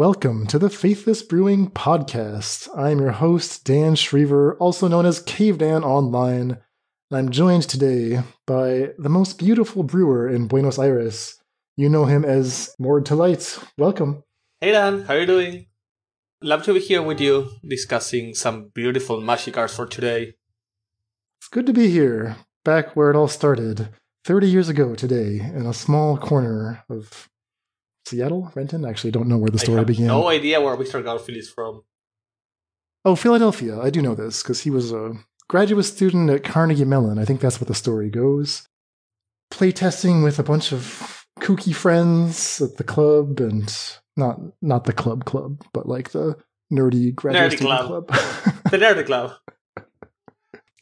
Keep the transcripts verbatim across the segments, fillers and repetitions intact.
welcome to the Faithless Brewing Podcast. I'm your host, Dan Schriever, also known as Cave Dan Online, and I'm joined today by the most beautiful brewer in Buenos Aires. You know him as Mord to Light. Welcome. Hey Dan, how are you doing? Love to be here with you, discussing some beautiful magic arts for today. It's good to be here, back where it all started, thirty years ago today, in a small corner of Seattle? Renton? I actually don't know where the story began. I have no idea where Mister Garfield is from. Oh, Philadelphia. I do know this, because he was a graduate student at Carnegie Mellon. I think that's what the story goes. Playtesting with a bunch of kooky friends at the club, and not not the club club, but like the nerdy graduate nerdy student club. club. The nerdy club.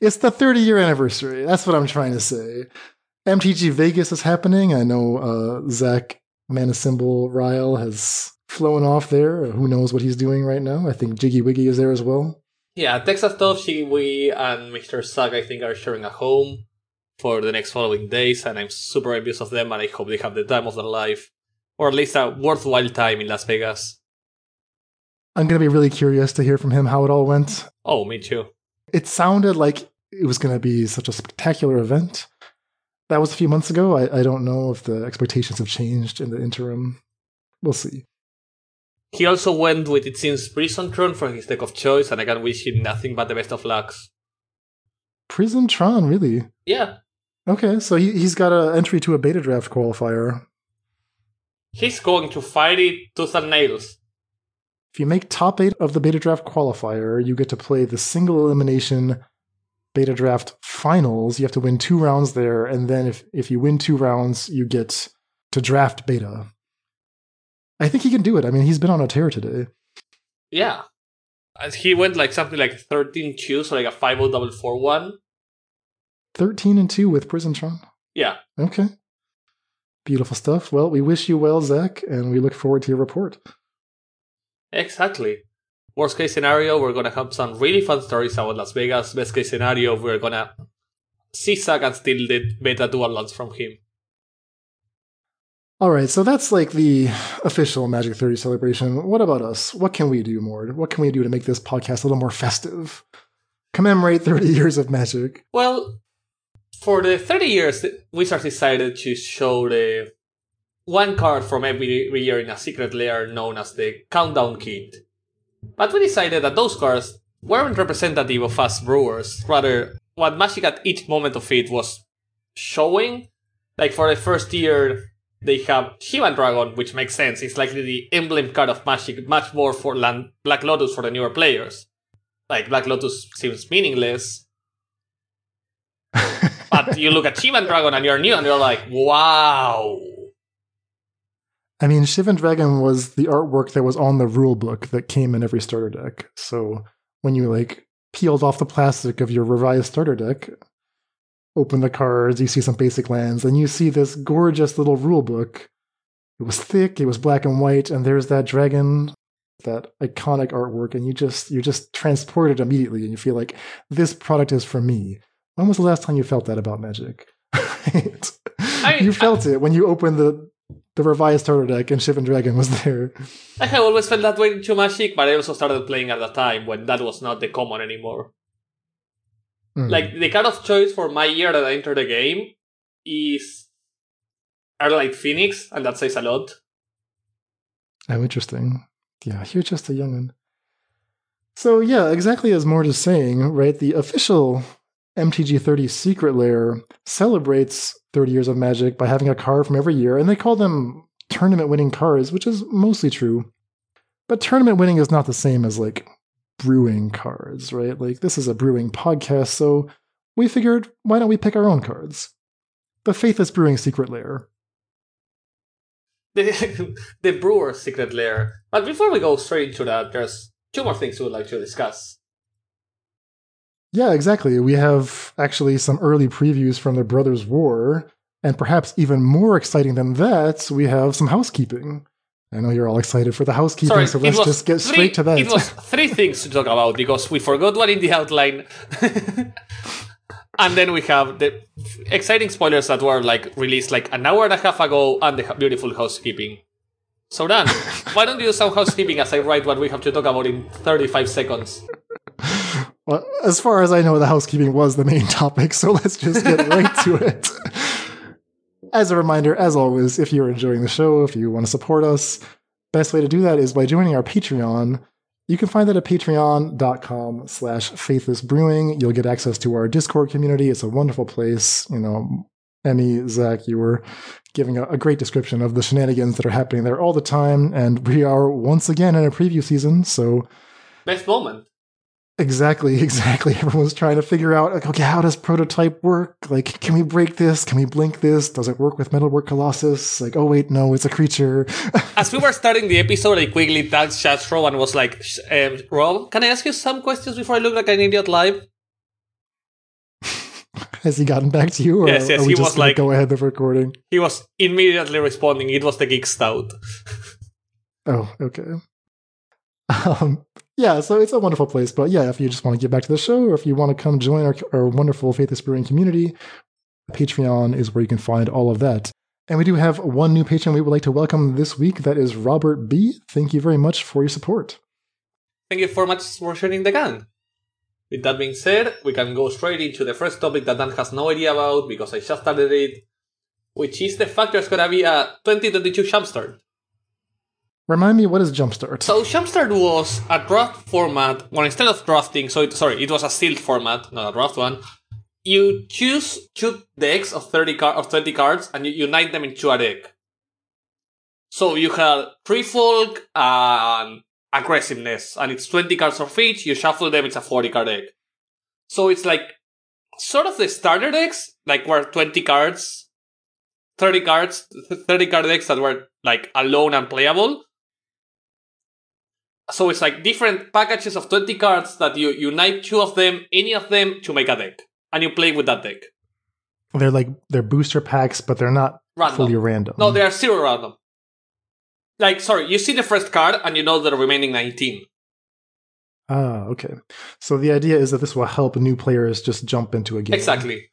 It's the thirty-year anniversary. That's what I'm trying to say. M T G Vegas is happening. I know uh, Zach Manassymbel Ryle has flown off there. Who knows what he's doing right now? I think Jiggy Wiggy is there as well. Yeah, Texas Tough, Jiggy Wiggy, and Mister Zach, I think, are sharing a home for the next following days, and I'm super envious of them, and I hope they have the time of their life, or at least a worthwhile time in Las Vegas. I'm going to be really curious to hear from him how it all went. Oh, me too. It sounded like it was going to be such a spectacular event. That was a few months ago. I, I don't know if the expectations have changed in the interim. We'll see. He also went with, it seems, Prison Tron for his deck of choice, and I can wish him nothing but the best of lucks. Prison Tron, really? Yeah. Okay, so he, he's got an entry to a beta draft qualifier. He's going to fight it tooth and nails. If you make top eight of the beta draft qualifier, you get to play the single elimination beta draft finals. You have to win two rounds there, and then if, if you win two rounds, you get to draft beta. I think he can do it. I mean, he's been on a tear today. Yeah. He went like something like thirteen two, so like a five oh double four one. thirteen and two with Prison Tron? Yeah. Okay. Beautiful stuff. Well, we wish you well, Zach, and we look forward to your report. Exactly. Worst case scenario, we're going to have some really fun stories about Las Vegas. Best case scenario, we're going to see Zach and steal the beta dual launch from him. Alright, so that's like the official Magic thirty celebration. What about us? What can we do, Mord? What can we do to make this podcast a little more festive? Commemorate thirty years of Magic. Well, for the thirty years, Wizards decided to show the one card from every year in a secret lair known as the Countdown Kit. But we decided that those cards weren't representative of us brewers, rather what Magic at each moment of it was showing. Like for the first year, they have Shivan Dragon, which makes sense, it's likely the emblem card of Magic, much more for land- Black Lotus for the newer players. Like, Black Lotus seems meaningless. But you look at Shivan Dragon and you're new and you're like, wow! I mean, Shivan Dragon was the artwork that was on the rulebook that came in every starter deck. So when you, like, peeled off the plastic of your revised starter deck, open the cards, you see some basic lands, and you see this gorgeous little rulebook. It was thick, it was black and white, and there's that dragon, that iconic artwork, and you just, you're just transported immediately, and you feel like, this product is for me. When was the last time you felt that about Magic? Right? I, you felt I, it when you opened the... The revised starter deck and Shivan Dragon was there. I have always felt that way to Magic, but I also started playing at a time when that was not the common anymore. Mm. Like, the card of choice for my year that I entered the game is Arlight Phoenix, and that says a lot. Oh, interesting. Yeah, you're just a young'un. So, yeah, exactly as Mord is saying, right? The official M T G thirty Secret Lair celebrates thirty years of Magic by having a card from every year, and they call them tournament-winning cards, which is mostly true. But tournament-winning is not the same as, like, brewing cards, right? Like, this is a brewing podcast, so we figured, why don't we pick our own cards? The Faithless Brewing Secret Lair. The, the Brewer's Secret Lair. But before we go straight into that, there's two more things we would like to discuss. Yeah, exactly. We have actually some early previews from the Brothers' War, and perhaps even more exciting than that, we have some housekeeping. I know you're all excited for the housekeeping, Sorry, so let's just get three, straight to that. It was three things to talk about, because we forgot one in the outline. And then we have the exciting spoilers that were like released like an hour and a half ago, and the beautiful housekeeping. So Dan, why don't you sound housekeeping as I write what we have to talk about in thirty-five seconds? Well, as far as I know, the housekeeping was the main topic, so let's just get right to it. As a reminder, as always, if you're enjoying the show, if you want to support us, best way to do that is by joining our Patreon. You can find that at patreon.com slash Faithless Brewing. You'll get access to our Discord community. It's a wonderful place. You know, Emmy, Zach, you were giving a, a great description of the shenanigans that are happening there all the time. And we are once again in a preview season, so... Best moment. Exactly, exactly. Everyone's trying to figure out, like, okay, how does prototype work? Like, can we break this? Can we blink this? Does it work with Metalwork Colossus? Like, oh wait, no, it's a creature. As we were starting the episode, I quickly tagged Shasro and was like, um, Rob, can I ask you some questions before I look like an idiot live? Has he gotten back to you? Or yes, yes, are we he just was like, go ahead with recording? He was immediately responding. It was the Geek Stout. Oh, okay. Um... Yeah, so it's a wonderful place, but yeah, if you just want to get back to the show, or if you want to come join our, our wonderful Faithless Brewing community, Patreon is where you can find all of that. And we do have one new patron we would like to welcome this week, that is Robert B. Thank you very much for your support. Thank you very much for joining the gang. With that being said, we can go straight into the first topic that Dan has no idea about, because I just started it, which is the fact there's going to be a twenty twenty-two jumpstart. Remind me, what is Jumpstart? So Jumpstart was a draft format, well, instead of drafting, so it, sorry, it was a sealed format, not a draft one. You choose two decks of thirty car- of twenty cards and you unite them into a deck. So you had Pre-Folk and Aggressiveness, and it's twenty cards of each, you shuffle them, it's a forty-card deck. So it's like, sort of the starter decks, like where twenty cards, thirty cards, thirty-card decks that were like alone and playable. So it's like different packages of twenty cards that you unite two of them, any of them, to make a deck. And you play with that deck. They're like, they're booster packs, but they're not random. Fully random. No, they are zero random. Like, sorry, you see the first card and you know the remaining nineteen. Ah, okay. So the idea is that this will help new players just jump into a game. Exactly.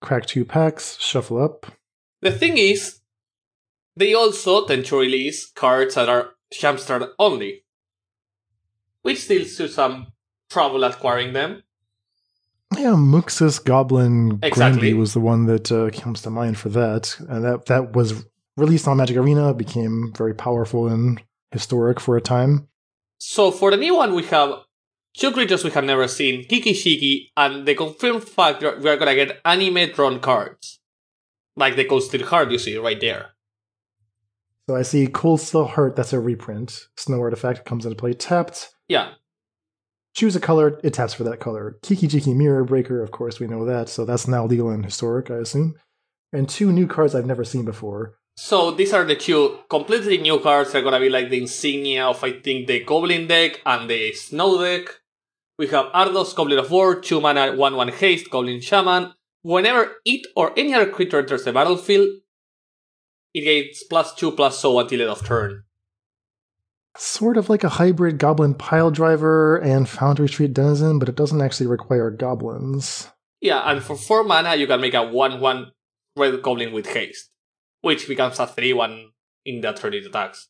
Crack two packs, shuffle up. The thing is, they also tend to release cards that are Jumpstart only, which still to some trouble acquiring them. Yeah, Muxus Goblin exactly. Granby was the one that uh, comes to mind for that. And that, that was released on Magic Arena, became very powerful and historic for a time. So for the new one, we have two creatures we have never seen, Kikishiki, and the confirmed fact that we are going to get anime-drawn cards. Like the Cold Steel Heart you see right there. So I see Cold Steel Heart, that's a reprint. Snow Artifact comes into play tapped. Yeah. Choose a color, it taps for that color. Kikijiki Mirror Breaker, of course, we know that, so that's now legal and historic, I assume. And two new cards I've never seen before. So these are the two completely new cards. They're going to be like the insignia of, I think, the Goblin deck and the Snow deck. We have Ardos, Goblin of War, two mana, one one haste, Goblin Shaman. Whenever it or any other creature enters the battlefield, it gains plus two, plus so until end of turn. Sort of like a hybrid Goblin Pile Driver and Foundry Street Denizen, but it doesn't actually require goblins. Yeah, and for four mana, you can make a one one red goblin with haste, which becomes a three one in that turn it attacks.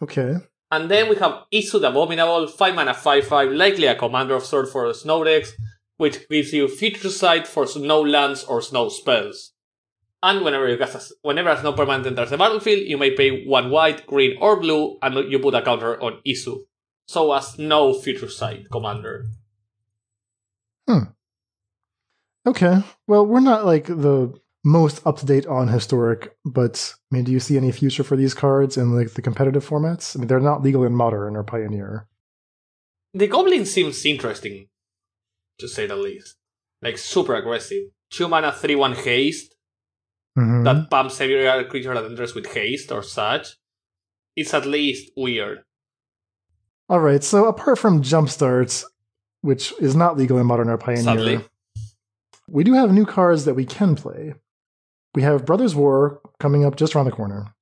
Okay. And then we have Isu the Abominable, five mana, five five, likely a Commander of Swords for the Snow decks, which gives you Future Sight for Snow lands or Snow spells. And whenever you cast a, whenever a snow permanent enters the battlefield, you may pay one white, green, or blue, and you put a counter on Isu. So a Snow Future Sight commander. Hmm. Okay. Well, we're not like the most up to date on historic, but I mean, do you see any future for these cards in like the competitive formats? I mean, they're not legal in Modern or Pioneer. The Goblin seems interesting, to say the least. Like super aggressive, two mana, three one haste. Mm-hmm. That pumps every other creature that enters with haste or such. It's at least weird. Alright, so apart from Jumpstart, which is not legal in Modern or Pioneer, sadly, we do have new cards that we can play. We have Brothers War coming up just around the corner.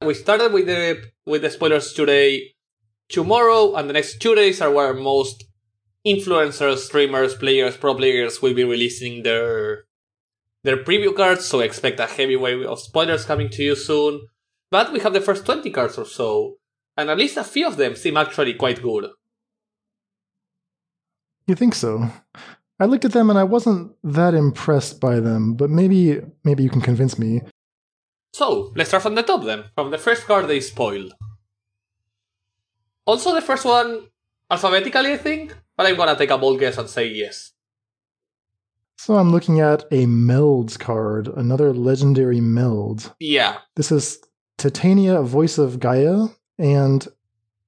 We started with the with the spoilers today. Tomorrow and the next two days are where most influencers, streamers, players, pro players will be releasing their... their preview cards, so expect a heavy wave of spoilers coming to you soon. But we have the first twenty cards or so, and at least a few of them seem actually quite good. You think so? I looked at them and I wasn't that impressed by them, but maybe maybe you can convince me. So, let's start from the top then, from the first card they spoiled. Also the first one, alphabetically I think, but I'm gonna take a bold guess and say yes. So I'm looking at a Meld card, another legendary Meld. Yeah. This is Titania, Voice of Gaia, and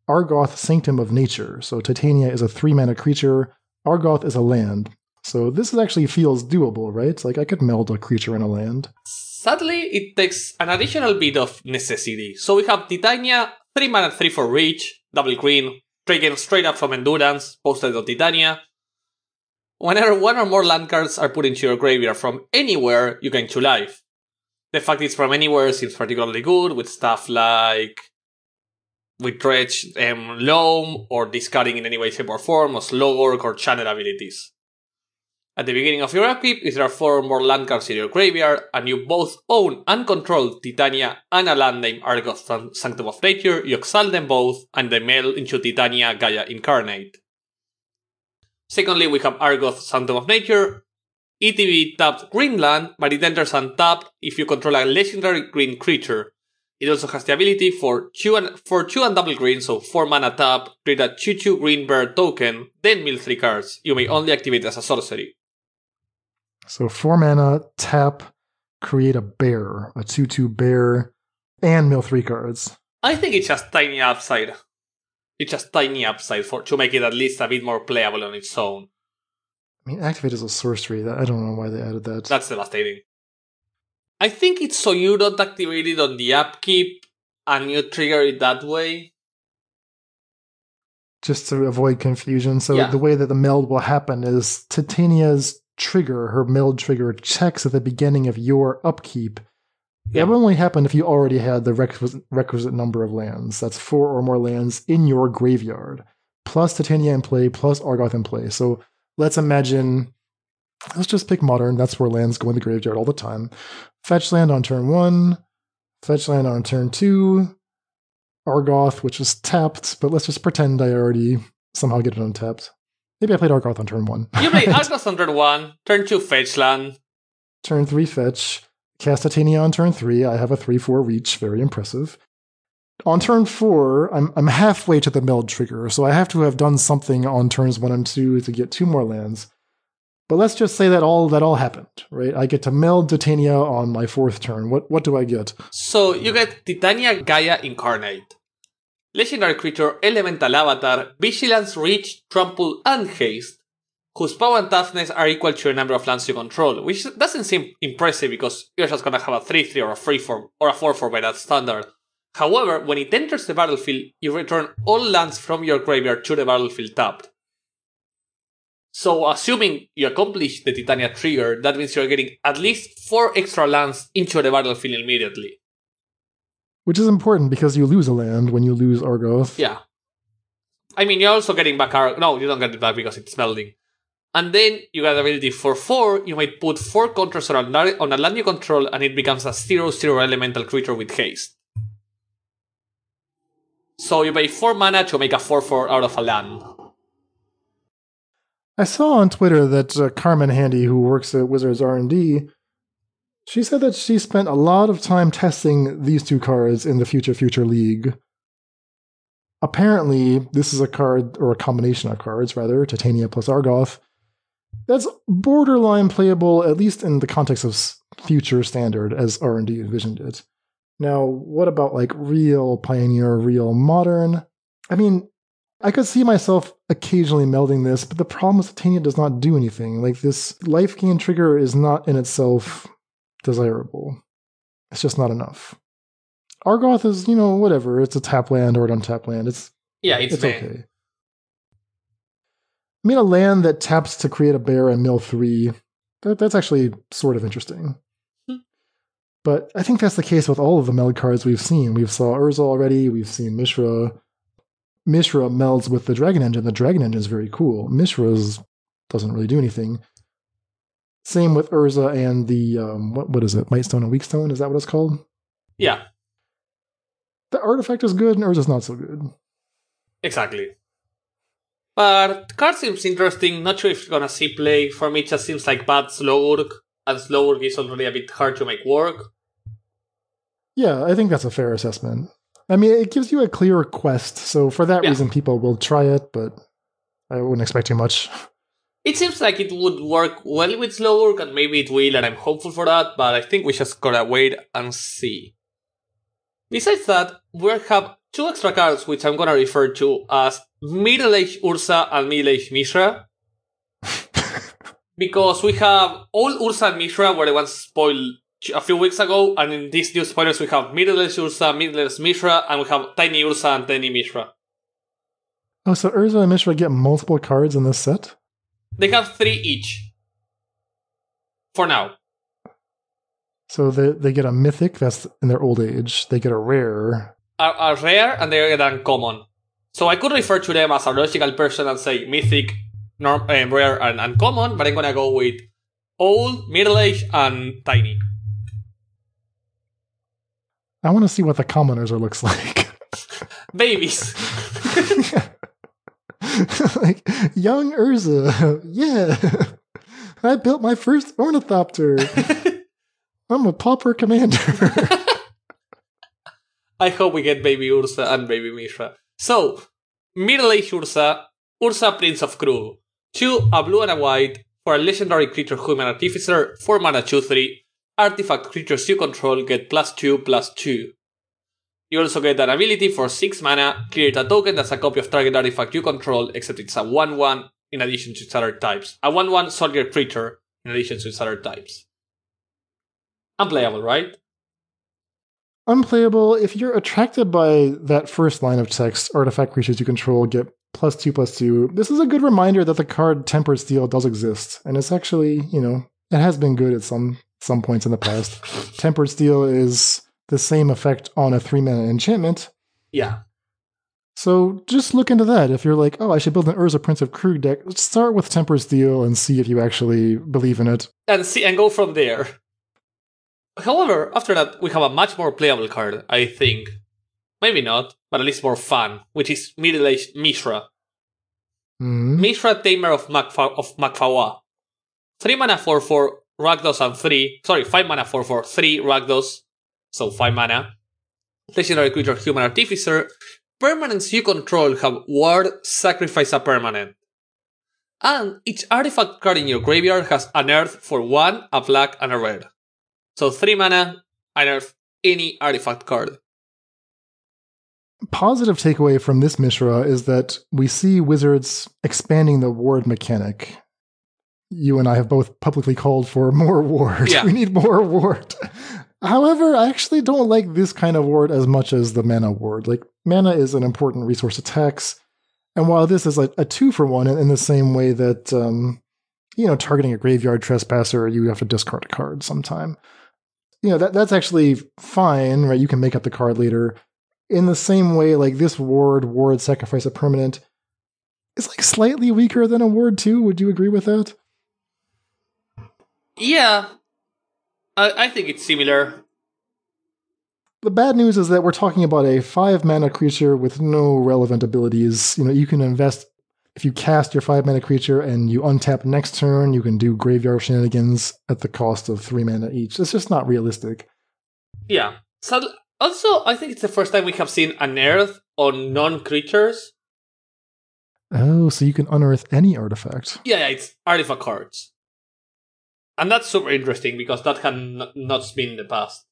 Argoth, Sanctum of Nature. So Titania is a three-mana creature, Argoth is a land. So this actually feels doable, right? Like I could meld a creature in a land. Sadly, it takes an additional bit of necessity. So we have Titania, three mana, three for reach, double green, trigger straight up from Endurance, posted on Titania. Whenever one or more land cards are put into your graveyard from anywhere, you gain two life. The fact it's from anywhere seems particularly good with stuff like with Dredge, um, Loam, or discarding in any way, shape, or form, or Slogork, or Channel abilities. At the beginning of your upkeep, if there are four or more land cards in your graveyard, and you both own and control Titania and a land named Argoth, Sanctum of Nature, you exile them both, and they meld into Titania, Gaia Incarnate. Secondly, we have Argoth, Sanctum of Nature, E T B tapped Greenland, but it enters untapped if you control a legendary green creature. It also has the ability for two and, for two and double green, so four mana tap, create a two two green bird token, then mill three cards. You may only activate as a sorcery. So four mana, tap, create a bear, a two two bear, and mill three cards. I think it's just tiny upside. It's just tiny upside for to make it at least a bit more playable on its own. I mean, activate as a sorcery. I don't know why they added that. That's devastating. I think it's so you don't activate it on the upkeep and you trigger it that way. Just to avoid confusion. So yeah. The way that the meld will happen is Titania's trigger, her meld trigger, checks at the beginning of your upkeep. Yeah. It would only happen if you already had the requisite, requisite number of lands. That's four or more lands in your graveyard. Plus Titania in play, plus Argoth in play. So let's imagine, let's just pick modern. That's where lands go in the graveyard all the time. Fetch land on turn one. Fetch land on turn two. Argoth, which is tapped, but let's just pretend I already somehow get it untapped. Maybe I played Argoth on turn one. You played Argoth on turn one. Turn two, fetch land. Turn three, fetch. Cast Titania on turn three. I have a three four reach. Very impressive. On turn four, I'm I'm halfway to the meld trigger, so I have to have done something on turns one and two to get two more lands. But let's just say that all that all happened, right? I get to meld Titania on my fourth turn. What what do I get? So you get Titania Gaia Incarnate. Legendary creature, elemental avatar, vigilance, reach, trample, and haste, whose power and toughness are equal to the number of lands you control, which doesn't seem impressive because you're just gonna have a three three or a three four or a four four by that standard. However, when it enters the battlefield, you return all lands from your graveyard to the battlefield tapped. So, assuming you accomplish the Titania trigger, that means you're getting at least four extra lands into the battlefield immediately. Which is important because you lose a land when you lose Argoth. Yeah. I mean, you're also getting back Argoth. No, you don't get it back because it's melding. And then you got the ability for four, you might put four counters on a land you control and it becomes a zero zero elemental creature with haste. So you pay four mana to make a four four out of a land. I saw on Twitter that uh, Carmen Handy, who works at Wizards R and D, she said that she spent a lot of time testing these two cards in the Future Future League. Apparently, this is a card, or a combination of cards, rather, Titania plus Argoth, that's borderline playable, at least in the context of Future Standard, as R and D envisioned it. Now, what about, like, real Pioneer, real Modern? I mean, I could see myself occasionally melding this, but the problem is Titania does not do anything. Like, this life gain trigger is not in itself desirable. It's just not enough. Argoth is, you know, whatever. It's a tap land or an untap land. It's yeah, it's, it's okay. I mean, a land that taps to create a bear and mill three, that, that's actually sort of interesting. But I think that's the case with all of the meld cards we've seen. We've saw Urza already. We've seen Mishra. Mishra melds with the Dragon Engine. The Dragon Engine is very cool. Mishra's doesn't really do anything. Same with Urza and the, um, what what is it? Mightstone and Weakstone? Is that what it's called? Yeah. the artifact is good and Urza's not so good. Exactly. But the card seems interesting. Not sure if it's going to see play. For me, it just seems like bad slow work. And slow work is already a bit hard to make work. Yeah, I think that's a fair assessment. I mean, it gives you a clearer quest. So for that yeah. reason, people will try it, but I wouldn't expect too much. It seems like it would work well with slow work, and maybe it will, and I'm hopeful for that, but I think we just gotta wait and see. Besides that, we have two extra cards, which I'm gonna refer to as Middle-Aged Ursa and Middle-Aged Mishra. Because we have all Ursa and Mishra were the ones spoiled a few weeks ago, and in these new spoilers we have Middle-Aged Ursa, Middle-Aged Mishra, and we have Tiny Ursa and Tiny Mishra. Oh, so Ursa and Mishra get multiple cards in this set? They have three each. For now. So they, they get a mythic, that's in their old age. They get a rare. A, a rare, and they get uncommon. So I could refer to them as a logical person and say mythic, norm, uh, rare, and uncommon, but I'm gonna go with old, middle-aged, and tiny. I want to see what the common Ursa looks like. Babies. Yeah. Like, young Urza, yeah. I built my first ornithopter. I'm a pauper commander. I hope we get baby Ursa and baby Mishra. So, middle-aged Ursa, Ursa Prince of Krug. Two, a blue and a white, for a legendary creature human artificer, four mana two three. Artifact creatures you control get plus two, plus two. You also get an ability for six mana, create a token that's a copy of target artifact you control, except it's a one one in addition to its other types. A one one soldier creature in addition to its other types. Unplayable, right? Unplayable. If you're attracted by that first line of text, artifact creatures you control get plus two, plus two. This is a good reminder that the card Tempered Steel does exist. And it's actually, you know, it has been good at some, some points in the past. Tempered Steel is the same effect on a three-mana enchantment. Yeah. So just look into that. If you're like, oh, I should build an Urza Prince of Krug deck, start with Tempered Steel and see if you actually believe in it. And see and go from there. However, after that, we have a much more playable card, I think. Maybe not, but at least more fun, which is Middle-Aged Mishra. Mm-hmm. Mishra, Tamer of Makfa- of Makfawa. three mana four four, Rakdos and three. Sorry, five mana four four, three Rakdos. So five mana. Legendary creature, human artificer. Permanents you control have ward, sacrifice a permanent. And each artifact card in your graveyard has unearth for one, a black, and a red. So three mana, unearth any artifact card. Positive takeaway from this Mishra is that we see Wizards expanding the ward mechanic. You and I have both publicly called for more ward. Yeah. We need more ward. However, I actually don't like this kind of ward as much as the mana ward. Like, mana is an important resource to tax, and while this is like a two-for-one in the same way that, um, you know, targeting a graveyard trespasser, you have to discard a card sometime. You know, that that's actually fine, right? You can make up the card later. In the same way, like, this ward, ward, sacrifice a permanent, is like slightly weaker than a ward two. Would you agree with that? Yeah. I think it's similar. The bad news is that we're talking about a five-mana creature with no relevant abilities. You know, you can invest... If you cast your five-mana creature and you untap next turn, you can do graveyard shenanigans at the cost of three mana each. It's just not realistic. Yeah. So also, I think it's the first time we have seen unearth on non-creatures. Oh, so you can unearth any artifact. Yeah, yeah, it's artifact cards. And that's super interesting, because that had not been in the past.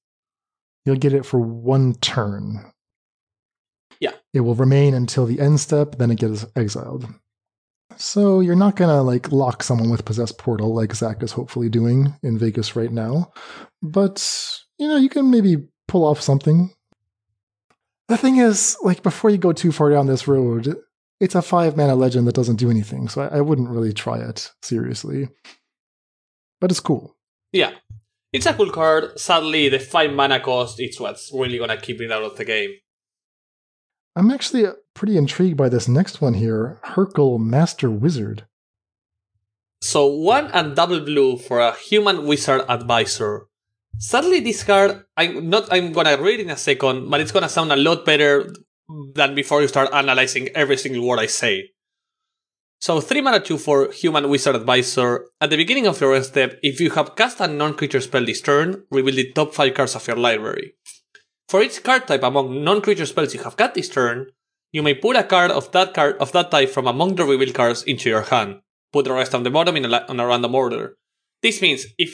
You'll get it for one turn. Yeah. It will remain until the end step, then it gets exiled. So you're not going to like lock someone with Possess Portal, like Zach is hopefully doing in Vegas right now. But, you know, you can maybe pull off something. The thing is, like, before you go too far down this road, it's a five-mana legend that doesn't do anything, so I, I wouldn't really try it, seriously. But it's cool. Yeah. It's a cool card. Sadly, the five mana cost is what's really going to keep it out of the game. I'm actually pretty intrigued by this next one here. Hercule, Master Wizard. So one and double blue for a human wizard advisor. Sadly, this card, I'm not. I'm gonna read in a second, but it's gonna sound a lot better than before you start analyzing every single word I say. So, three mana two four, Human Wizard Advisor. At the beginning of your end step, if you have cast a non-creature spell this turn, reveal the top five cards of your library. For each card type among non-creature spells you have got this turn, you may put a card of that card of that type from among the revealed cards into your hand. Put the rest on the bottom in a, on a random order. This means, if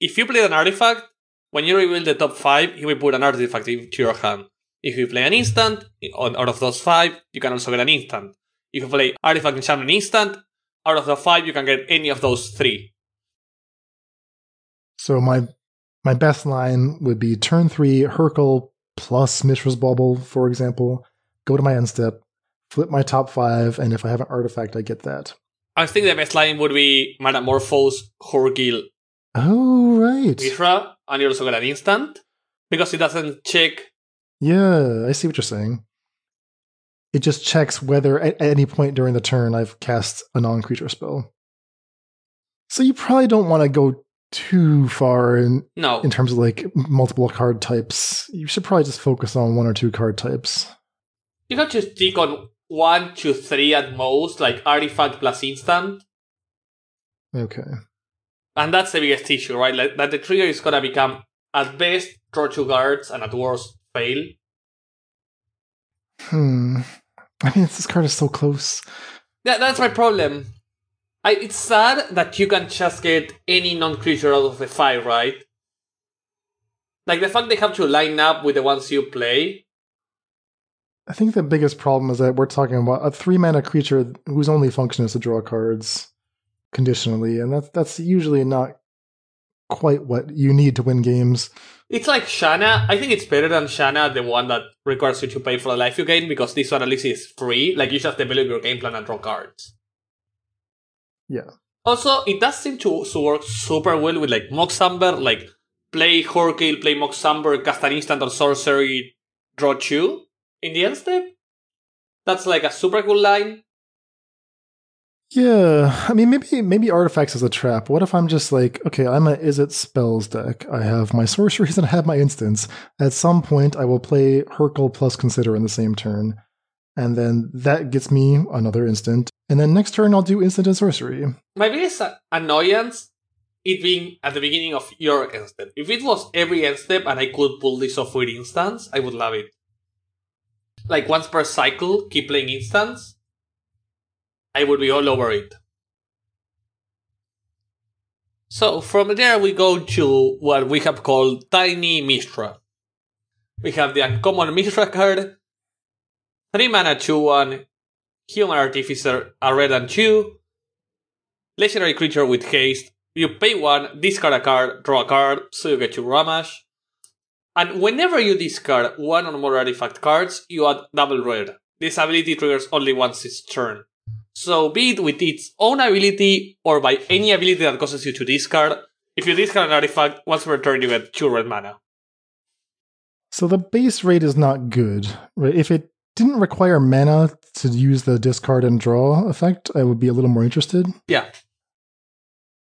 if you play an artifact, when you reveal the top five, you will put an artifact into your hand. If you play an instant, out of those five, you can also get an instant. If you play Artifact and Shaman instant, out of the five, you can get any of those three. So my my best line would be turn three, Hercule plus Mithra's Bauble, for example. Go to my end step, flip my top five, and if I have an artifact, I get that. I think the best line would be Metamorphose, Hercule. Oh, right. Mithra, and you also get an instant, because it doesn't check. Yeah, I see what you're saying. It just checks whether at any point during the turn I've cast a non-creature spell. So you probably don't want to go too far in, no. in terms of like multiple card types. You should probably just focus on one or two card types. You can just stick on one, two, three at most, like artifact plus instant. Okay. And that's the biggest issue, right? Like, that the trigger is going to become at best draw two cards and at worst fail. Hmm. I mean, this card is so close. Yeah, that's my problem. I, it's sad that you can just get any non-creature out of the five, right? Like, the fact they have to line up with the ones you play. I think the biggest problem is that we're talking about a three-mana creature whose only function is to draw cards conditionally, and that's, that's usually not quite what you need to win games. It's like Shanna. I think it's better than Shanna, the one that requires you to pay for the life you gain, because this one at least is free. Like, you just develop your game plan and draw cards. Yeah. Also, it does seem to work super well with, like, Moxamber. Like, play Hercule, play Moxamber, cast an instant or sorcery, draw two in the end step. That's, like, a super cool line. Yeah, I mean, maybe maybe artifacts is a trap. What if I'm just like, okay, I'm a Is It Spells deck. I have my sorceries and I have my instants. At some point, I will play Hercule plus Consider in the same turn. And then that gets me another instant. And then next turn, I'll do instant and sorcery. My biggest annoyance, it being at the beginning of your end step. If it was every end step and I could pull this off with instants, I would love it. Like, once per cycle, keep playing instants. I would be all over it. So, from there we go to what we have called Tiny Mithra. We have the Uncommon Mithra card, three mana two one, Human Artificer, a red and two, legendary creature with haste. You pay one, discard a card, draw a card, so you get your Ramage. And whenever you discard one or more artifact cards, you add double red. This ability triggers only once its turn. So, be it with its own ability or by any ability that causes you to discard, if you discard an artifact, once per turn you get two red mana. So the base rate is not good, right? If it didn't require mana to use the discard and draw effect, I would be a little more interested. Yeah.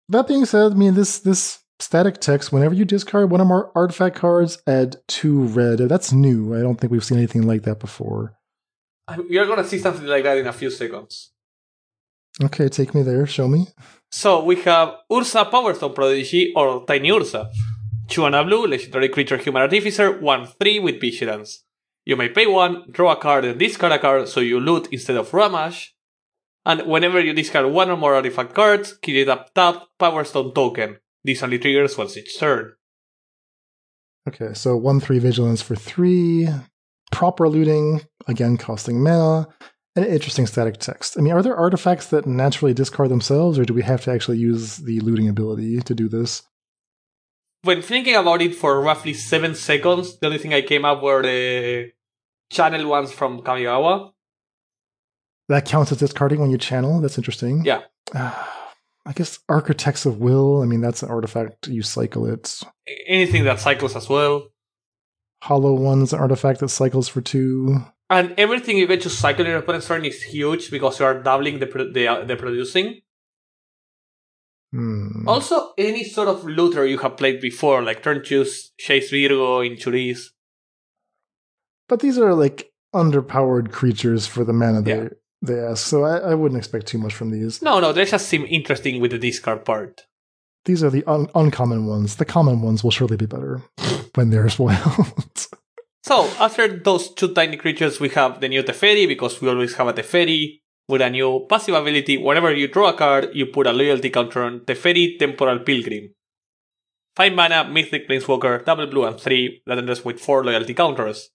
That being said, I mean, this this static text, whenever you discard one or more artifact cards, add two red. That's new. I don't think we've seen anything like that before. You're going to see something like that in a few seconds. Okay, take me there, show me. So we have Ursa Powerstone Prodigy, or Tiny Ursa. Two and a blue, legendary creature, Human Artificer, one three with Vigilance. You may pay one, draw a card, and discard a card, so you loot instead of Ramage. And whenever you discard one or more artifact cards, kill it up tapped Powerstone token. This only triggers once each turn. Okay, so one three Vigilance for three. Proper looting, again costing mana. An interesting static text. I mean, are there artifacts that naturally discard themselves, or do we have to actually use the looting ability to do this? When thinking about it for roughly seven seconds, the only thing I came up were the channel ones from Kamigawa. That counts as discarding when you channel? That's interesting. Yeah. Uh, I guess Architects of Will, I mean, that's an artifact. You cycle it. Anything that cycles as well. Hollow One's an artifact that cycles for two. And everything you get to cycle in your opponent's turn is huge because you are doubling the, pro- the, uh, the producing. Hmm. Also, any sort of looter you have played before, like Turnchus, Chase Virgo, Inchuris. But these are like underpowered creatures for the mana yeah. they they ask, so I, I wouldn't expect too much from these. No, no, they just seem interesting with the discard part. These are the un- uncommon ones. The common ones will surely be better when they're spoiled. So, after those two tiny creatures, we have the new Teferi, because we always have a Teferi with a new passive ability. Whenever you draw a card, you put a loyalty counter on Teferi, Temporal Pilgrim. five mana, Mythic Planeswalker, double blue and three, Landless with four loyalty counters.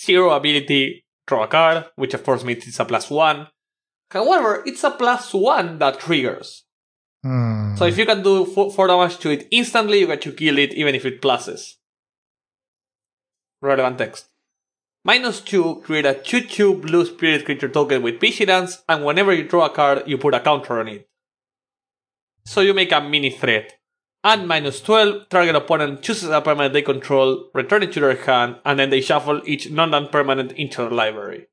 zero ability, draw a card, which of course means it's a plus one. However, it's a plus one that triggers. Mm. So if you can do four, four damage to it instantly, you get to kill it even if it pluses. Relevant text. Minus two, create a two two blue spirit creature token with vigilance, and whenever you draw a card, you put a counter on it. So you make a mini threat. At minus twelve, target opponent chooses a permanent they control, return it to their hand, and then they shuffle each non-land permanent into their library.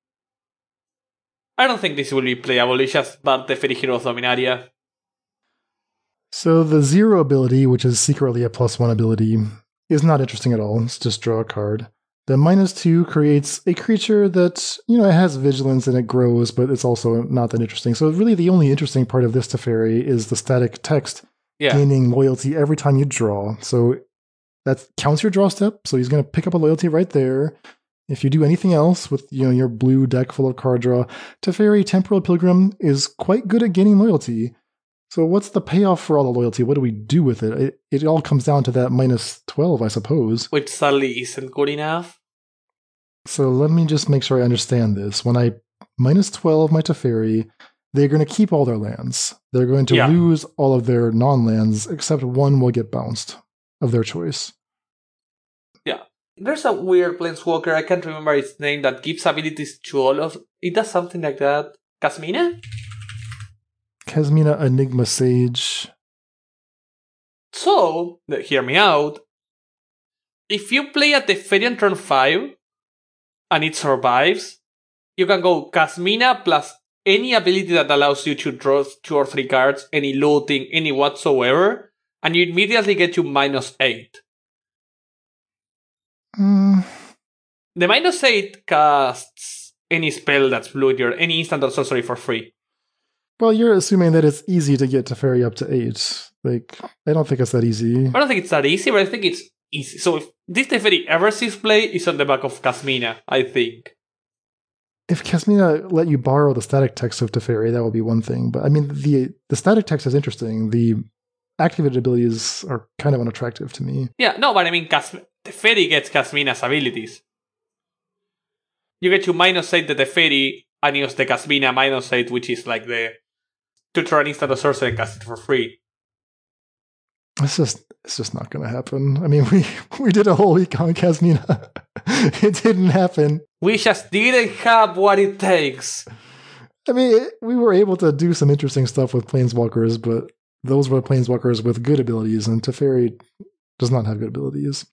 I don't think this will be playable, it's just bad Teferi Heroes Dominaria. So the zero ability, which is secretly a plus one ability, is not interesting at all. It's just draw a card. The minus two creates a creature that, you know, it has vigilance and it grows, but it's also not that interesting. So really the only interesting part of this Teferi is the static text yeah. gaining loyalty every time you draw. So that counts your draw step. So he's going to pick up a loyalty right there. If you do anything else with, you know, your blue deck full of card draw, Teferi Temporal Pilgrim is quite good at gaining loyalty. So what's the payoff for all the loyalty? What do we do with it? It, it all comes down to that minus twelve, I suppose. Which sadly isn't good enough. So let me just make sure I understand this. When I minus twelve my Teferi, they're going to keep all their lands. They're going to yeah. lose all of their non-lands, except one will get bounced of their choice. Yeah. There's a weird planeswalker, I can't remember its name, that gives abilities to all of... It does something like that. Kasmina? Kasmina Enigma Sage. So, hear me out. If you play a Teferi on turn five, and it survives, you can go Kasmina plus any ability that allows you to draw two or three cards, any looting, any whatsoever, and you immediately get to minus eight. Mm. The minus eight casts any spell that's blue, or any instant or sorcery for free. Well, you're assuming that it's easy to get Teferi up to eight. Like, I don't think it's that easy. I don't think it's that easy, but I think it's easy. So if this Teferi ever sees play, it's on the back of Kasmina, I think. If Kasmina let you borrow the static text of Teferi, that would be one thing. But, I mean, the the static text is interesting. The activated abilities are kind of unattractive to me. Yeah, no, but I mean, Kas- Teferi gets Kasmina's abilities. You get to minus eight the Teferi, and use the Kasmina minus eight, which is like the... to turn instant a sorcerer and cast it for free. It's just it's just not going to happen. I mean, we, we did a whole week on Kasmina. It didn't happen. We just didn't have what it takes. I mean, it, we were able to do some interesting stuff with Planeswalkers, but those were Planeswalkers with good abilities, and Teferi does not have good abilities.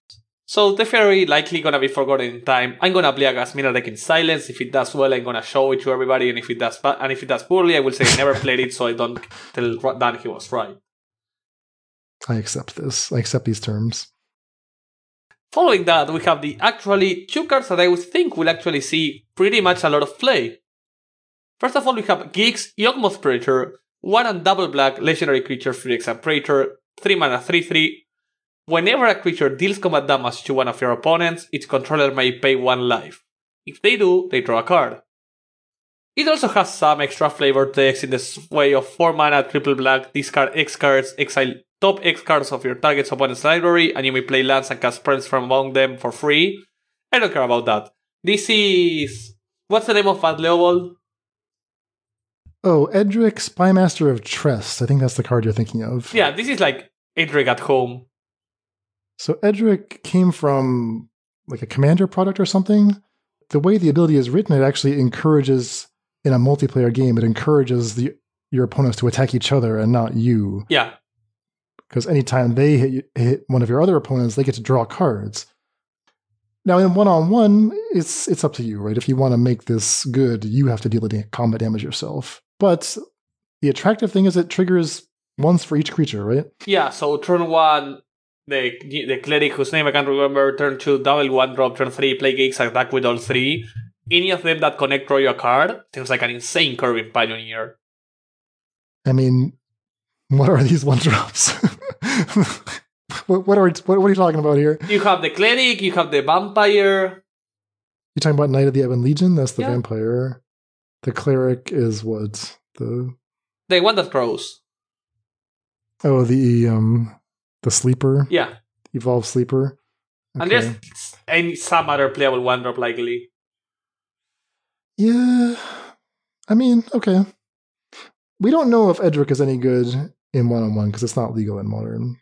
So Teferi likely going to be forgotten in time. I'm going to play a Kasmina deck in silence. If it does well, I'm going to show it to everybody. And if it does and if it does poorly, I will say I never played it, so I don't tell Dan he was right. I accept this. I accept these terms. Following that, we have the actually two cards that I would think will actually see pretty much a lot of play. First of all, we have Geek's Yawgmoth Predator, one and double black, legendary creature, Phyrexian and Predator, three mana, three three. Whenever a creature deals combat damage to one of your opponents, its controller may pay one life. If they do, they draw a card. It also has some extra flavor text in the way of four mana, triple black, discard X cards, exile top X cards of your target's opponent's library, and you may play lands and cast spells from among them for free. I don't care about that. This is... What's the name of that Leobald? Oh, Edric, Spymaster of Trest. I think that's the card you're thinking of. Yeah, this is like Edric at home. So Edric came from like a commander product or something. The way the ability is written, it actually encourages, in a multiplayer game, it encourages the your opponents to attack each other and not you. Yeah. Because anytime they hit, hit one of your other opponents, they get to draw cards. Now in one-on-one, it's it's up to you, right? If you want to make this good, you have to deal with the combat damage yourself. But the attractive thing is it triggers Once for each creature, right? Yeah, so turn one, the the cleric whose name I can't remember, turn two, double one drop, turn three, play gigs, attack with all three. Any of them that connect, draw you a card. Seems like an insane curve in Pioneer. I mean, what are these one drops? what, what, are, what, what are you talking about here? You have the cleric, you have the vampire. You're talking about Knight of the Ebon Legion? That's the yeah. vampire. The cleric is what? The the one that grows. Oh, the um, the sleeper. Yeah, evolved sleeper. Okay. And there's any some other playable one drop likely. Yeah, I mean, okay. We don't know if Edric is any good in one on one because it's not legal in Modern.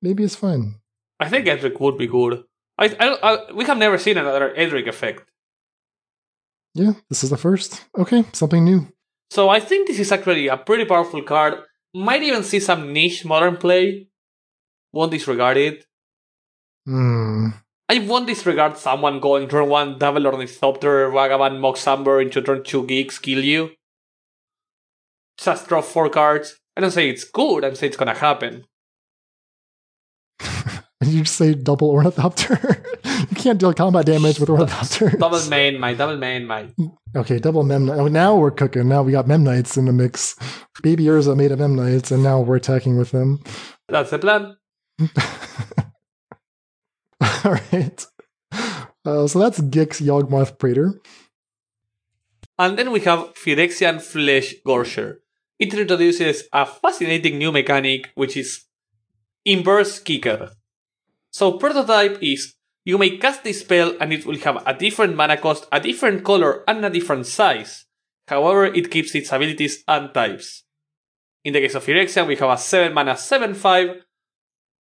Maybe it's fine. I think Edric would be good. I, I, I we have never seen another Edric effect. Yeah, this is the first. Okay, something new. So I think this is actually a pretty powerful card. Might even see some niche Modern play. Won't disregard it. Hmm. I won't disregard someone going turn one, double Ornithopter, Vagabond, Moxamber into turn two gigs, kill you. Just draw four cards. I don't say it's good, I say it's gonna happen. You just say double Ornithopter? You can't deal combat damage with Ornithopter. Double main, my double main, my. Okay, double Memnite. Now we're cooking. Now we got Memnites in the mix. Baby Urza made a Memnites, and now we're attacking with them. That's the plan. All right. Uh, so that's Gix, Yawgmoth, Praetor. And then we have Phyrexian Flesh Gorger. It introduces a fascinating new mechanic, which is Inverse Kicker. So prototype is, you may cast this spell and it will have a different mana cost, a different color, and a different size. However, it keeps its abilities and types. In the case of Phyrexian, we have a seven mana seven five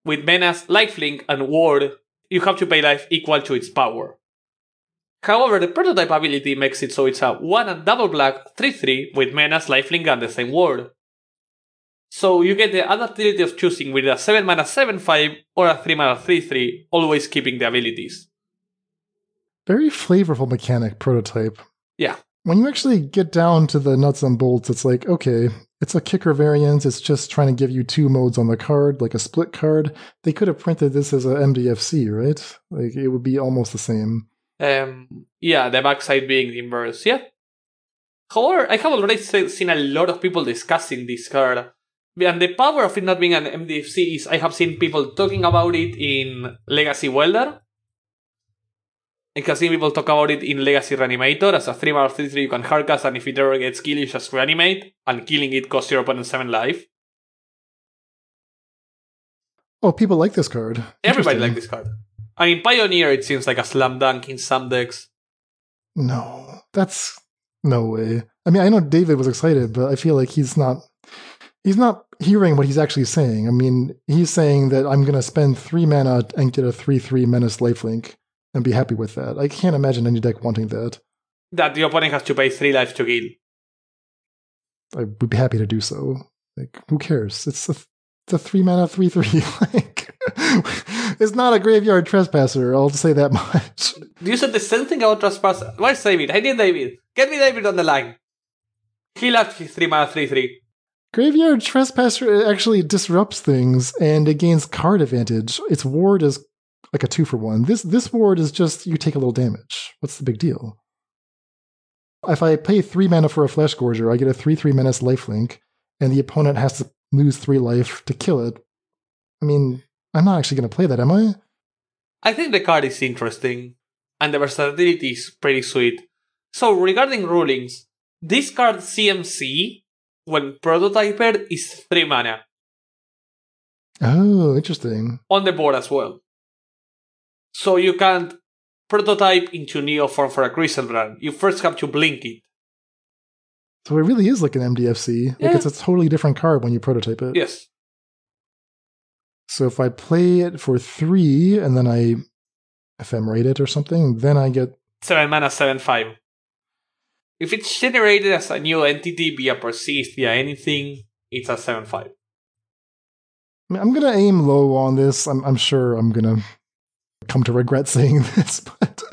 with Menace, Lifelink, and Ward. You have to pay life equal to its power. However, the prototype ability makes it so it's a one and double black three three with Menace, Lifelink, and the same Ward. So you get the adaptability of choosing with a seven mana seven five or a three mana three three, always keeping the abilities. Very flavorful mechanic, prototype. Yeah. When you actually get down to the nuts and bolts, it's like, okay, it's a kicker variant. It's just trying to give you two modes on the card, like a split card. They could have printed this as a M D F C, right? Like it would be almost the same. Um, yeah, the backside being the inverse, yeah. However, I have already seen a lot of people discussing this card. And the power of it not being an M D F C is I have seen people talking about it in Legacy Welder. I have seen people talk about it in Legacy Reanimator. As a three mana three three you can hardcast, and if it ever gets killed, you just reanimate. And killing it costs your opponent seven life. Oh, people like this card. Everybody like this card. I mean, Pioneer, it seems like a slam dunk in some decks. No, that's... No way. I mean, I know David was excited, but I feel like he's not... He's not hearing what he's actually saying. I mean, he's saying that I'm going to spend three mana and get a three three Menace Lifelink and be happy with that. I can't imagine any deck wanting that. That the opponent has to pay three life to kill. I would be happy to do so. Like, who cares? It's the the three mana three three. Like, it's not a graveyard trespasser. I'll say that much. You said the same thing about trespasser. Where's David? I need David. Get me David on the line. He left his three mana three three. Graveyard Trespasser actually disrupts things, and it gains card advantage. Its ward is like a two for one. This this ward is just, you take a little damage. What's the big deal? If I pay three mana for a Flesh Gorger, I get a three three Menace Lifelink, and the opponent has to lose three life to kill it. I mean, I'm not actually going to play that, am I? I think the card is interesting, and the versatility is pretty sweet. So, regarding rulings, this card C M C... when prototyped is three mana. Oh, interesting. On the board as well. So you can't prototype into Neoform for a Griselbrand. You first have to blink it. So it really is like an M D F C. Yeah. Like it's a totally different card when you prototype it. Yes. So if I play it for three and then I ephemerate it or something, then I get seven mana seven five. If it's generated as a new entity via persist, via anything, it's a seven five. I'm going to aim low on this. I'm, I'm sure I'm going to come to regret saying this, but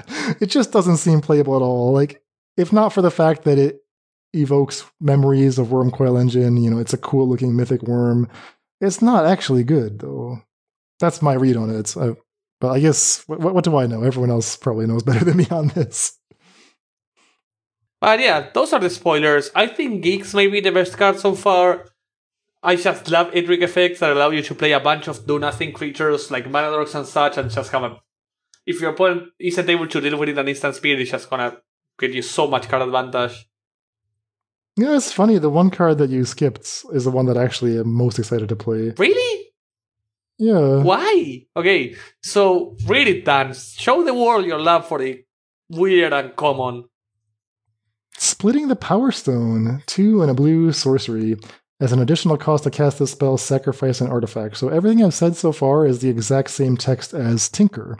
it just doesn't seem playable at all. Like, if not for the fact that it evokes memories of Worm Coil Engine. You know, it's a cool looking mythic worm. It's not actually good, though. That's my read on it. It's, I, but I guess, what, what do I know? Everyone else probably knows better than me on this. But yeah, those are the spoilers. I think Geeks may be the best card so far. I just love Idric effects that allow you to play a bunch of do-nothing creatures like mana dorks and such, and just have a... If your opponent isn't able to deal with it at instant speed, it's just gonna give you so much card advantage. Yeah, it's funny. The one card that you skipped is the one that I actually am most excited to play. Really? Yeah. Why? Okay, so read it, Dan. Show the world your love for the weird and common. Splitting the Power Stone, two and a blue sorcery. As an additional cost to cast this spell, sacrifice an artifact. So everything I've said so far is the exact same text as Tinker,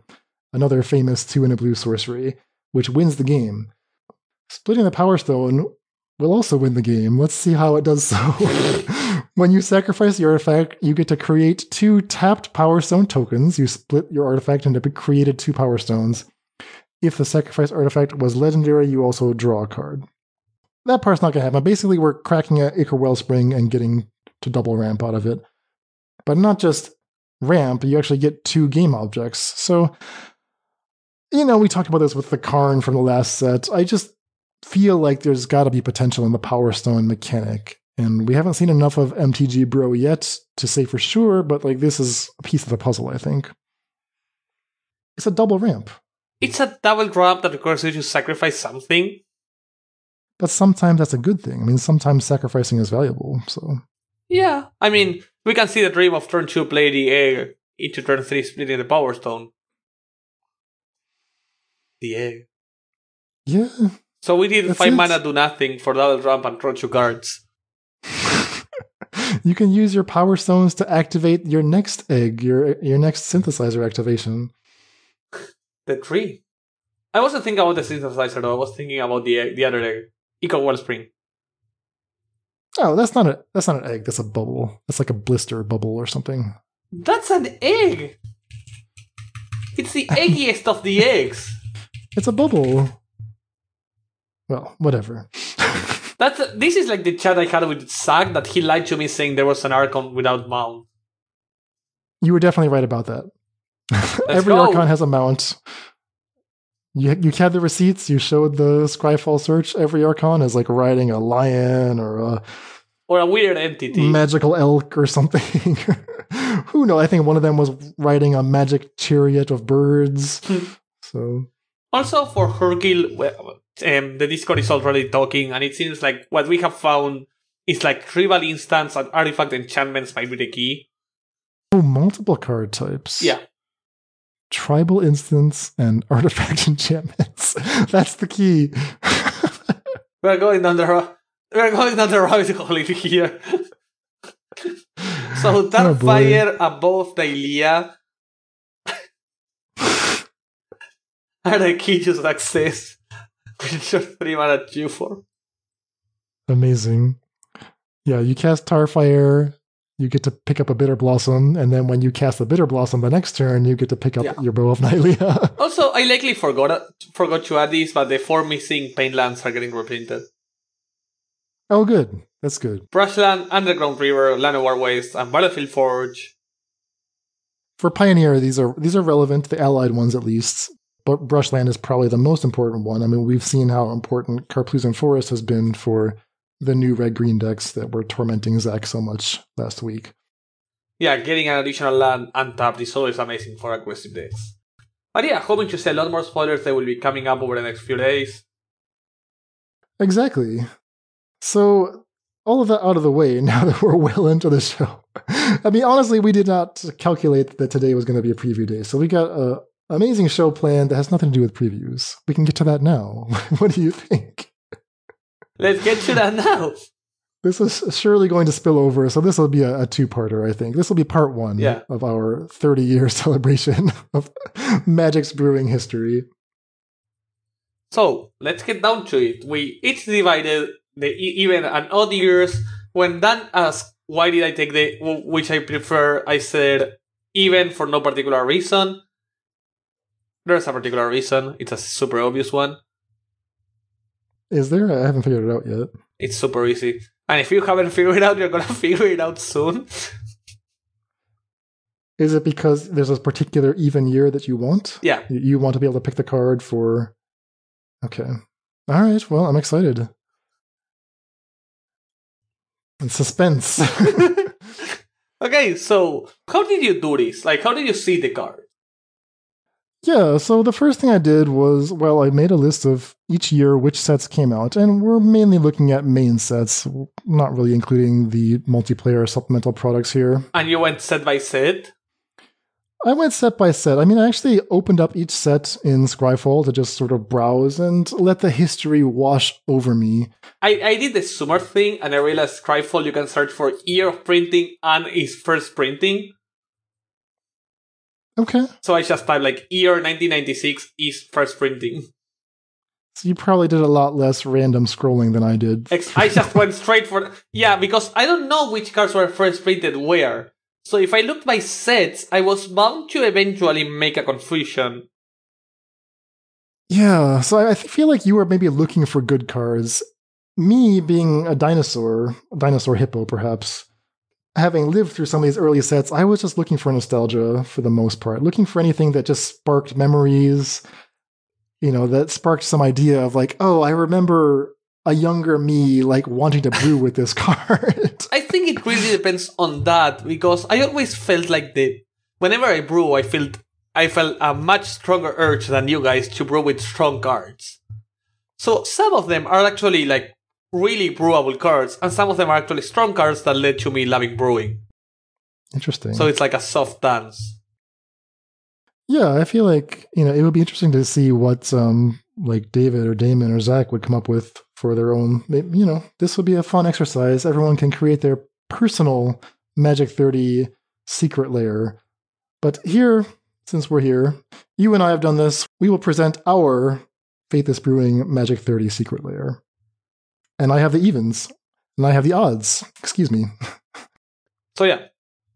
another famous two and a blue sorcery, which wins the game. Splitting the Power Stone will also win the game. Let's see how it does so. When you sacrifice the artifact, you get to create two tapped Power Stone tokens. You split your artifact into created two Power Stones. If the sacrifice artifact was legendary, you also draw a card. That part's not going to happen. Basically, we're cracking an Ichor Wellspring and getting to double ramp out of it. But not just ramp, you actually get two game objects. So, you know, we talked about this with the Karn from the last set. I just feel like there's got to be potential in the Power Stone mechanic. And we haven't seen enough of M T G Bro yet to say for sure, but like this is a piece of the puzzle, I think. It's a double ramp. It's a double ramp that requires you to sacrifice something. But sometimes that's a good thing. I mean, sometimes sacrificing is valuable, so... Yeah, I mean, we can see the dream of turn two, play the egg, into turn three, splitting the Power Stone. The egg. Yeah. So we did five it. mana do nothing for double ramp and turn two cards. You can use your Power Stones to activate your next egg, your, your next synthesizer activation. The tree. I wasn't thinking about the synthesizer, though. I was thinking about the egg, the other egg. Eco Wellspring. Oh, that's not a that's not an egg. That's a bubble. That's like a blister bubble or something. That's an egg. It's the eggiest of the eggs. It's a bubble. Well, whatever. that's a, this is like the chat I had with Zach that he lied to me saying there was an Archon without mount. You were definitely right about that. Every go. Archon has a mount. You you had the receipts, you showed the Scryfall search. Every Archon is like riding a lion or a... Or a weird entity. Magical elk or something. Who knows? I think one of them was riding a magic chariot of birds. So also for Hergil, well, um, the Discord is already talking, and it seems like what we have found is like rival instants and artifact enchantments might be the key. Oh, multiple card types. Yeah. Tribal instants and artifact enchantments. That's the key. We're going down the road. We're going down the road here. So Darkfire oh above Dahlia are the key to success. Which are three mana two for. Amazing. Yeah, you cast Tarfire. You get to pick up a Bitter Blossom, and then when you cast the Bitter Blossom the next turn, you get to pick up yeah. your Bow of Nylea. Also, I likely forgot forgot to add this, but the four missing Painlands are getting reprinted. Oh, good. That's good. Brushland, Underground River, Land of War Waste, and Battlefield Forge. For Pioneer, these are these are relevant, the allied ones at least. But Brushland is probably the most important one. I mean, we've seen how important Karplusan Forest has been for the new red-green decks that were tormenting Zach so much last week. Yeah, getting an additional land untapped is always amazing for aggressive decks. But yeah, hoping to see a lot more spoilers that will be coming up over the next few days. Exactly. So, all of that out of the way, now that we're well into the show. I mean, honestly, we did not calculate that today was going to be a preview day, so we got an amazing show planned that has nothing to do with previews. We can get to that now. What do you think? Let's get to that now. This is surely going to spill over, so this will be a, a two-parter, I think. This will be part one yeah. of our thirty-year celebration of Magic's brewing history. So, let's get down to it. We each divided the even and odd years. When Dan asked, why did I take the which I prefer, I said, even for no particular reason. There's a particular reason. It's a super obvious one. Is there? I haven't figured it out yet. It's super easy. And if you haven't figured it out, you're going to figure it out soon. Is it because there's a particular even year that you want? Yeah. You want to be able to pick the card for... Okay. All right. Well, I'm excited. And suspense. Okay, so how did you do this? Like, how did you see the card? Yeah, so the first thing I did was, well, I made a list of each year which sets came out, and we're mainly looking at main sets, not really including the multiplayer supplemental products here. And you went set by set? I went set by set. I mean, I actually opened up each set in Scryfall to just sort of browse and let the history wash over me. I, I did the summer thing, and I realized Scryfall, you can search for year of printing and its first printing. Okay. So I just typed like year nineteen ninety-six is first printing. So you probably did a lot less random scrolling than I did. I just went straight for... Yeah, because I don't know which cards were first printed where. So if I looked by sets, I was bound to eventually make a confusion. Yeah, so I feel like you were maybe looking for good cards. Me being a dinosaur, a dinosaur hippo perhaps... Having lived through some of these early sets, I was just looking for nostalgia for the most part, looking for anything that just sparked memories, you know, that sparked some idea of like, oh, I remember a younger me, like, wanting to brew with this card. I think it really depends on that, because I always felt like the, whenever I brew, I felt, I felt a much stronger urge than you guys to brew with strong cards. So some of them are actually like, really brewable cards, and some of them are actually strong cards that led to me loving brewing. Interesting. So it's like a soft dance. Yeah, I feel like, you know, it would be interesting to see what um like David or Damon or Zach would come up with for their own, you know, this would be a fun exercise. Everyone can create their personal Magic thirty secret lair. But here, since we're here, you and I have done this, we will present our Faithless Brewing Magic thirty secret lair. And I have the evens. And I have the odds. Excuse me. So yeah,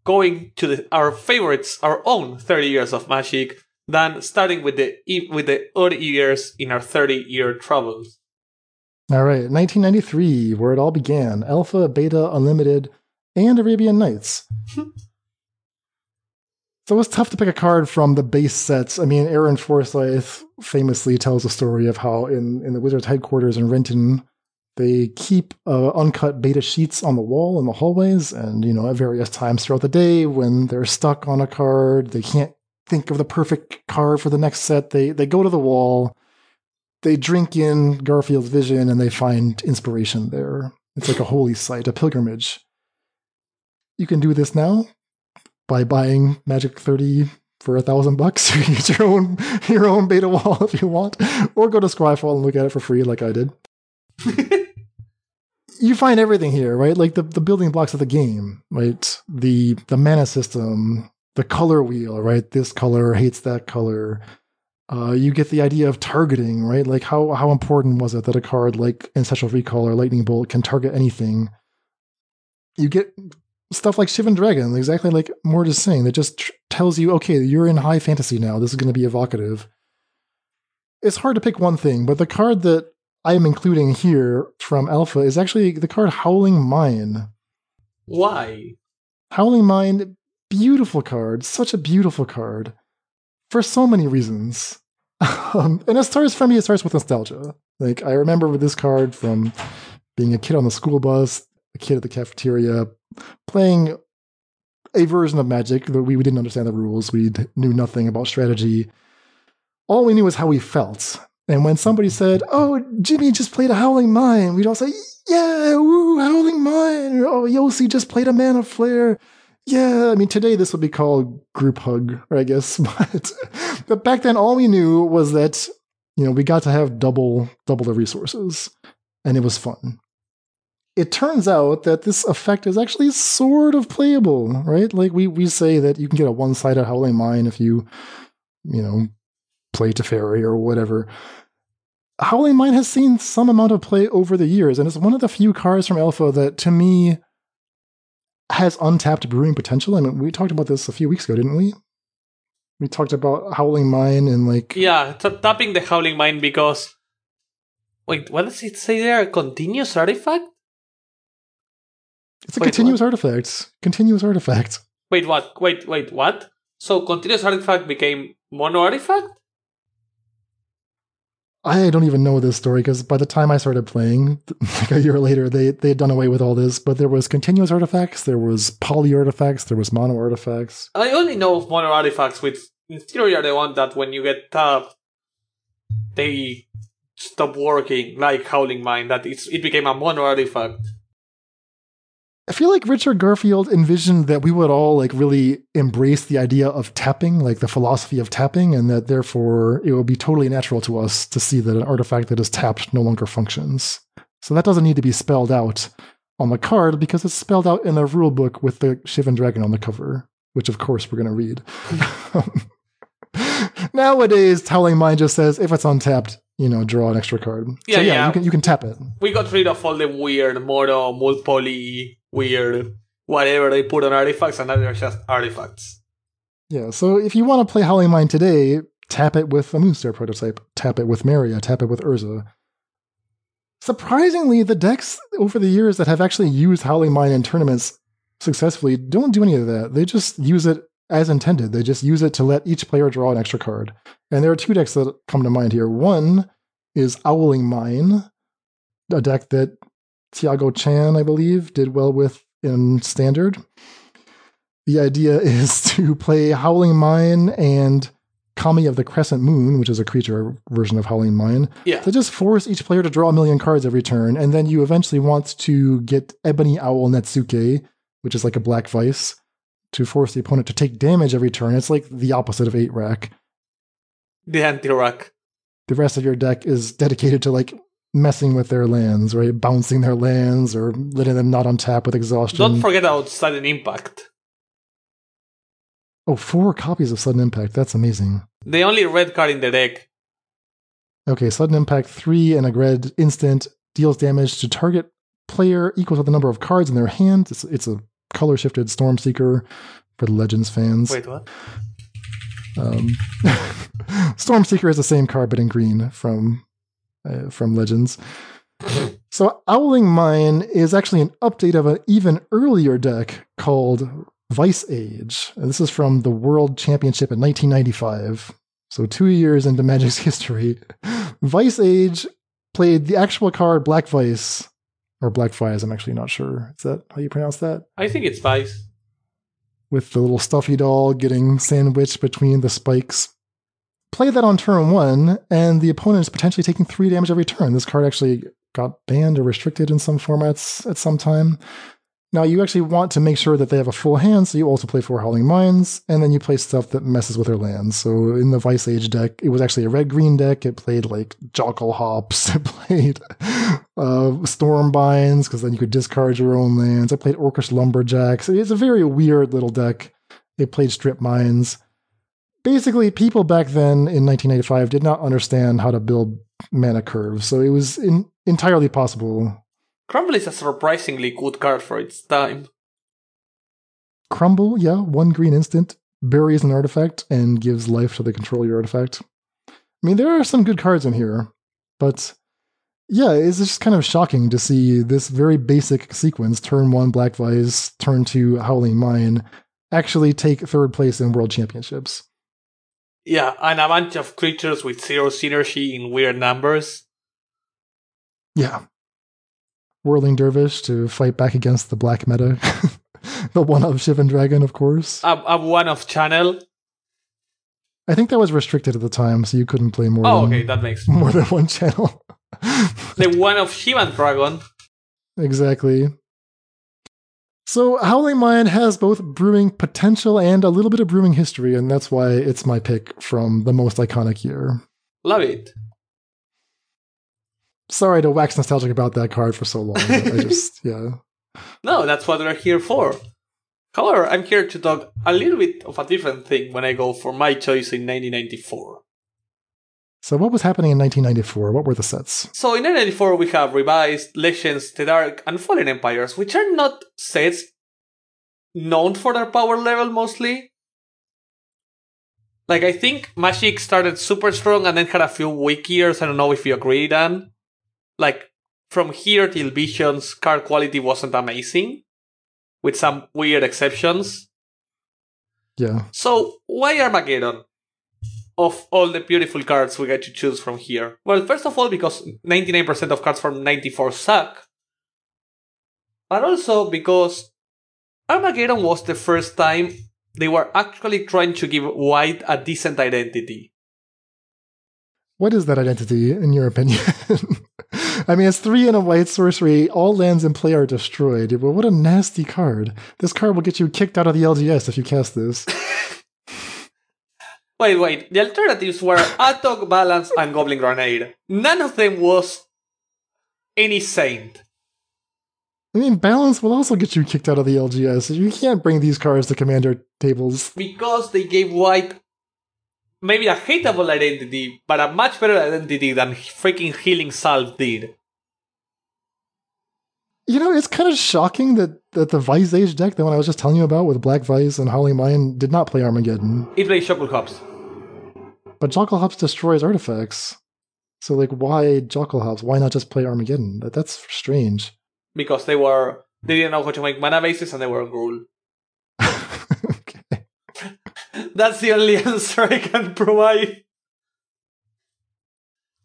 going to the, our favorites, our own thirty years of Magic, then starting with the with the odd years in our thirty-year travels. All right, nineteen ninety-three, where it all began. Alpha, Beta, Unlimited, and Arabian Nights. So it was tough to pick a card from the base sets. I mean, Aaron Forsyth famously tells a story of how in, in the Wizards' headquarters in Renton, they keep uh, uncut beta sheets on the wall in the hallways, and, you know, at various times throughout the day when they're stuck on a card, they can't think of the perfect card for the next set, they they go to the wall, they drink in Garfield's vision, and they find inspiration there. It's like a holy site, a pilgrimage. You can do this now by buying Magic thirty for a thousand bucks. You get your own, your own beta wall if you want, or go to Scryfall and look at it for free like I did. You find everything here, right? Like the, the building blocks of the game, right? The the mana system, the color wheel, right? This color hates that color. Uh, you get the idea of targeting, right? Like how how important was it that a card like Ancestral Recall or Lightning Bolt can target anything? You get stuff like Shivan Dragon, exactly like Mord is saying, that just tr- tells you, okay, you're in high fantasy now. This is going to be evocative. It's hard to pick one thing, but the card that I am including here from Alpha is actually the card Howling Mine. Why? Howling Mine, beautiful card. Such a beautiful card. For so many reasons. um, and it starts, for me, it starts with nostalgia. Like, I remember this card from being a kid on the school bus, a kid at the cafeteria, playing a version of Magic that we, we didn't understand the rules. We knew nothing about strategy. All we knew was how we felt. And when somebody said, oh, Jimmy just played a Howling Mine, we'd all say, yeah, woo, Howling Mine. Or, oh, Yossi just played a Mana Flare. Yeah, I mean, today this would be called group hug, I guess. But, but back then, all we knew was that, you know, we got to have double, double the resources. And it was fun. It turns out that this effect is actually sort of playable, right? Like, we, we say that you can get a one-sided Howling Mine if you, you know, play Teferi or whatever. Howling Mine has seen some amount of play over the years, and it's one of the few cards from Alpha that, to me, has untapped brewing potential. I mean, we talked about this a few weeks ago, didn't we? We talked about Howling Mine and, like... Yeah, t- tapping the Howling Mine because Wait, what does it say there? A continuous artifact? It's a wait, continuous what? artifact. Continuous artifact. Wait, what? Wait, wait, what? So continuous artifact became mono artifact? I don't even know this story, because by the time I started playing, like a year later, they, they had done away with all this, but there was continuous artifacts, there was poly artifacts, there was mono artifacts. I only know of mono artifacts, which in theory are the ones that when you get tapped, they stop working, like Howling Mine, that it's, it became a mono artifact. I feel like Richard Garfield envisioned that we would all like really embrace the idea of tapping, like the philosophy of tapping, and that therefore it would be totally natural to us to see that an artifact that is tapped no longer functions. So that doesn't need to be spelled out on the card because it's spelled out in the rule book with the Shivan Dragon on the cover, which of course we're going to read. Nowadays, Howling Mine just says, if it's untapped, you know, draw an extra card. Yeah, so, yeah, yeah. You, can, you can tap it. We got rid of all the weird mono, multi-poly, weird, whatever they put on artifacts, and now they're just artifacts. Yeah, so if you want to play Howling Mine today, tap it with a Moonstar prototype, tap it with Maria, tap it with Urza. Surprisingly, the decks over the years that have actually used Howling Mine in tournaments successfully don't do any of that. They just use it as intended. They just use it to let each player draw an extra card. And there are two decks that come to mind here. One is Owling Mine, a deck that Tiago Chan, I believe, did well with in Standard. The idea is to play Howling Mine and Kami of the Crescent Moon, which is a creature version of Howling Mine, yeah. to just force each player to draw a million cards every turn, and then you eventually want to get Ebony Owl Netsuke, which is like a Black Vice, to force the opponent to take damage every turn. It's like the opposite of eight rack. The anti-rack. The rest of your deck is dedicated to like messing with their lands, right? Bouncing their lands or letting them not on tap with exhaustion. Don't forget about Sudden Impact. Oh, four copies of Sudden Impact. That's amazing. The only red card in the deck. Okay, Sudden Impact three and a red instant deals damage to target player equal to the number of cards in their hand. It's, it's a color-shifted Stormseeker for the Legends fans. Wait, what? Um, Stormseeker is the same card, but in green from uh, from Legends. So Owling Mine is actually an update of an even earlier deck called Vice Age. And this is from the World Championship in nineteen ninety-five. So two years into Magic's history. Vice Age played the actual card Black Vice, or Black Vice, I'm actually not sure. Is that how you pronounce that? I think it's Vice. With the little stuffy doll getting sandwiched between the spikes. Play that on turn one, and the opponent is potentially taking three damage every turn. This card actually got banned or restricted in some formats at some time. Now, you actually want to make sure that they have a full hand, so you also play four Howling Mines, and then you play stuff that messes with their lands. So in the Vice Age deck, it was actually a red-green deck. It played, like, Jockal Hops. It played uh, Storm Binds, because then you could discard your own lands. It played Orcish Lumberjacks. It's a very weird little deck. It played Strip Mines. Basically, people back then in nineteen ninety-five did not understand how to build mana curves, so it was in- entirely possible. Crumble is a surprisingly good card for its time. Crumble, yeah, one green instant, buries an artifact and gives life to the controller artifact. I mean, there are some good cards in here, but yeah, it's just kind of shocking to see this very basic sequence, turn one Black Vice, turn two Howling Mine, actually take third place in World Championships. Yeah, and a bunch of creatures with zero synergy in weird numbers. Yeah. Whirling Dervish to fight back against the black meta. The one-of Shivan Dragon, of course. A, a one-of Channel. I think that was restricted at the time, so you couldn't play more, oh, than, okay, that makes more than one channel. The one-of Shivan Dragon. Exactly. So Howling Mine has both brewing potential and a little bit of brewing history, and that's why it's my pick from the most iconic year. Love it. Sorry to wax nostalgic about that card for so long. I just, yeah. No, that's what we're here for. However, I'm here to talk a little bit of a different thing when I go for my choice in nineteen ninety-four. So what was happening in nineteen ninety-four? What were the sets? So in nineteen ninety-four, we have Revised, Legends, The Dark, and Fallen Empires, which are not sets known for their power level mostly. Like, I think Magic started super strong and then had a few weak years. I don't know if you agree, Dan. like from here till Visions, card quality wasn't amazing, with some weird exceptions. Yeah. So why Armageddon? Of all the beautiful cards we get to choose from here. Well, first of all, because ninety-nine percent of cards from ninety-four suck. But also because Armageddon was the first time they were actually trying to give White a decent identity. What is that identity, in your opinion? I mean, it's three and a white sorcery. All lands in play are destroyed. Well, what a nasty card. This card will get you kicked out of the L G S if you cast this. Wait, wait. The alternatives were Atok, Balance, and Goblin Grenade. None of them was any saint. I mean, Balance will also get you kicked out of the L G S. You can't bring these cards to commander tables. Because they gave White maybe a hateable identity, but a much better identity than freaking Healing Salve did. You know, it's kind of shocking that, that the Vice Age deck, the one I was just telling you about with Black Vice and Howling Mine, did not play Armageddon. It played Jockal Hops. But Jockal Hops destroys artifacts. So, like, why Jockal Hops? Why not just play Armageddon? That, that's strange. Because they were... They didn't know how to make mana bases and they were gruel. Okay. That's the only answer I can provide.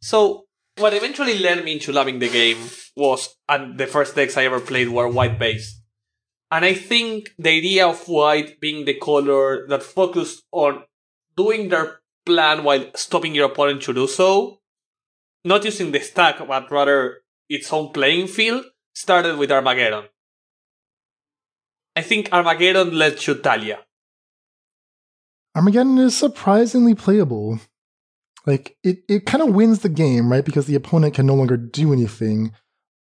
So... What eventually led me into loving the game was, and the first decks I ever played were white-based. And I think the idea of white being the color that focused on doing their plan while stopping your opponent to do so, not using the stack, but rather its own playing field, started with Armageddon. I think Armageddon led to Talia. Armageddon is surprisingly playable. Like, it, it kind of wins the game, right? Because the opponent can no longer do anything.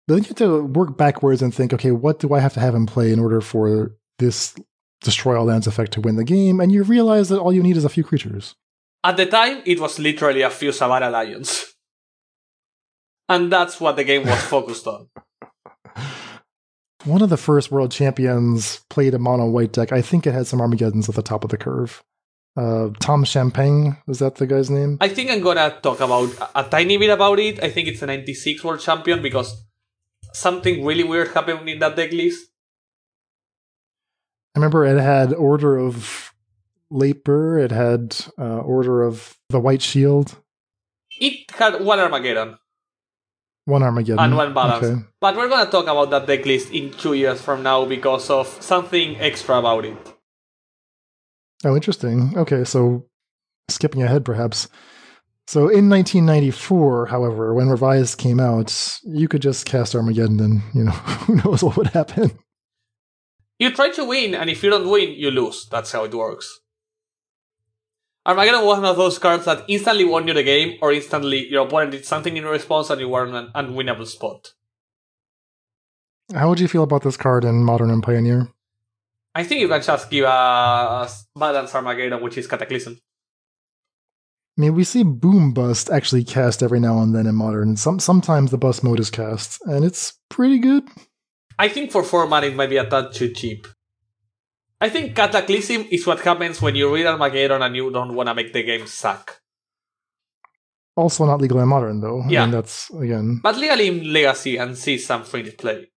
But then you have to work backwards and think, okay, what do I have to have in play in order for this destroy all lands effect to win the game? And you realize that all you need is a few creatures. At the time, it was literally a few Savannah Lions. And that's what the game was focused on. One of the first world champions played a mono-white deck. I think it had some Armageddons at the top of the curve. Uh, Tom Champagne, is that the guy's name? I think I'm gonna talk about a, a tiny bit about it. I think it's a ninety-six world champion because something really weird happened in that deck list. I remember it had Order of Labor, it had uh, Order of the White Shield. It had one Armageddon. One Armageddon. And one Balance. Okay. But we're gonna talk about that deck list in two years from now because of something extra about it. Oh, interesting. Okay, so skipping ahead, perhaps. So in nineteen ninety-four, however, when Revised came out, you could just cast Armageddon and, you know, who knows what would happen. You try to win, and if you don't win, you lose. That's how it works. Armageddon was one of those cards that instantly won you the game, or instantly your opponent did something in response and you were in an unwinnable spot. How would you feel about this card in Modern and Pioneer? I think you can just give us Balance Armageddon, which is Cataclysm. I mean, we see Boom Bust actually cast every now and then in Modern. Some Sometimes the Bust mode is cast, and it's pretty good. I think for four mana it might be a tad too cheap. I think Cataclysm is what happens when you read Armageddon and you don't want to make the game suck. Also not legal in Modern, though. Yeah. I mean, that's, again... But legally in Legacy and see some free play.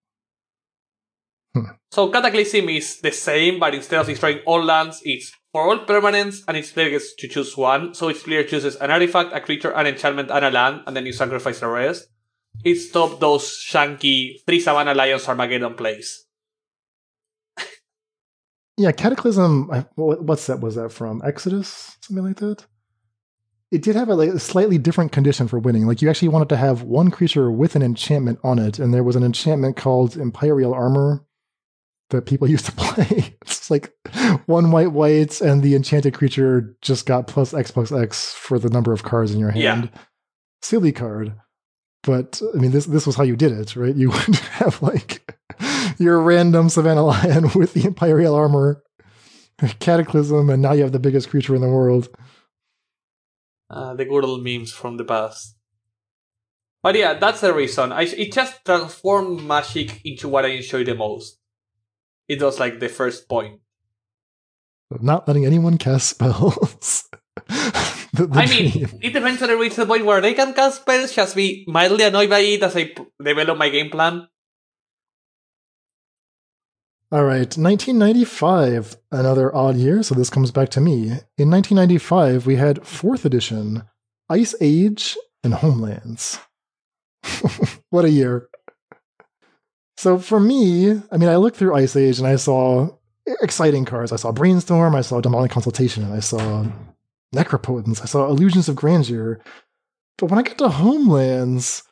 Hmm. So Cataclysm is the same, but instead of destroying all lands, it's for all permanents, and each player gets to choose one. So each player chooses an artifact, a creature, an enchantment, and a land, and then you sacrifice the rest. It stopped those shanky three Savannah Lions Armageddon plays. Yeah, Cataclysm, what's that? Was that from Exodus? Something like that? It did have a, like, a slightly different condition for winning. Like, you actually wanted to have one creature with an enchantment on it, and there was an enchantment called Imperial Armor that people used to play. It's like one white white and the enchanted creature just got plus X plus X for the number of cards in your hand. Yeah. Silly card. But I mean, this this was how you did it, right? You would have like your random Savannah Lion with the Imperial Armor, Cataclysm, and now you have the biggest creature in the world. Uh, the good old memes from the past. But yeah, that's the reason. I, it just transformed Magic into what I enjoy the most. It was like the first point. Not letting anyone cast spells. the, the I dream. mean, it eventually reaches the point where they can cast spells, just be mildly annoyed by it as I p- develop my game plan. All right, nineteen ninety-five, another odd year, so this comes back to me. In nineteen ninety-five, we had fourth edition, Ice Age, and Homelands. What a year. So for me, I mean, I looked through Ice Age and I saw exciting cards. I saw Brainstorm, I saw Demonic Consultation, and I saw Necropotence, I saw Illusions of Grandeur. But when I got to Homelands,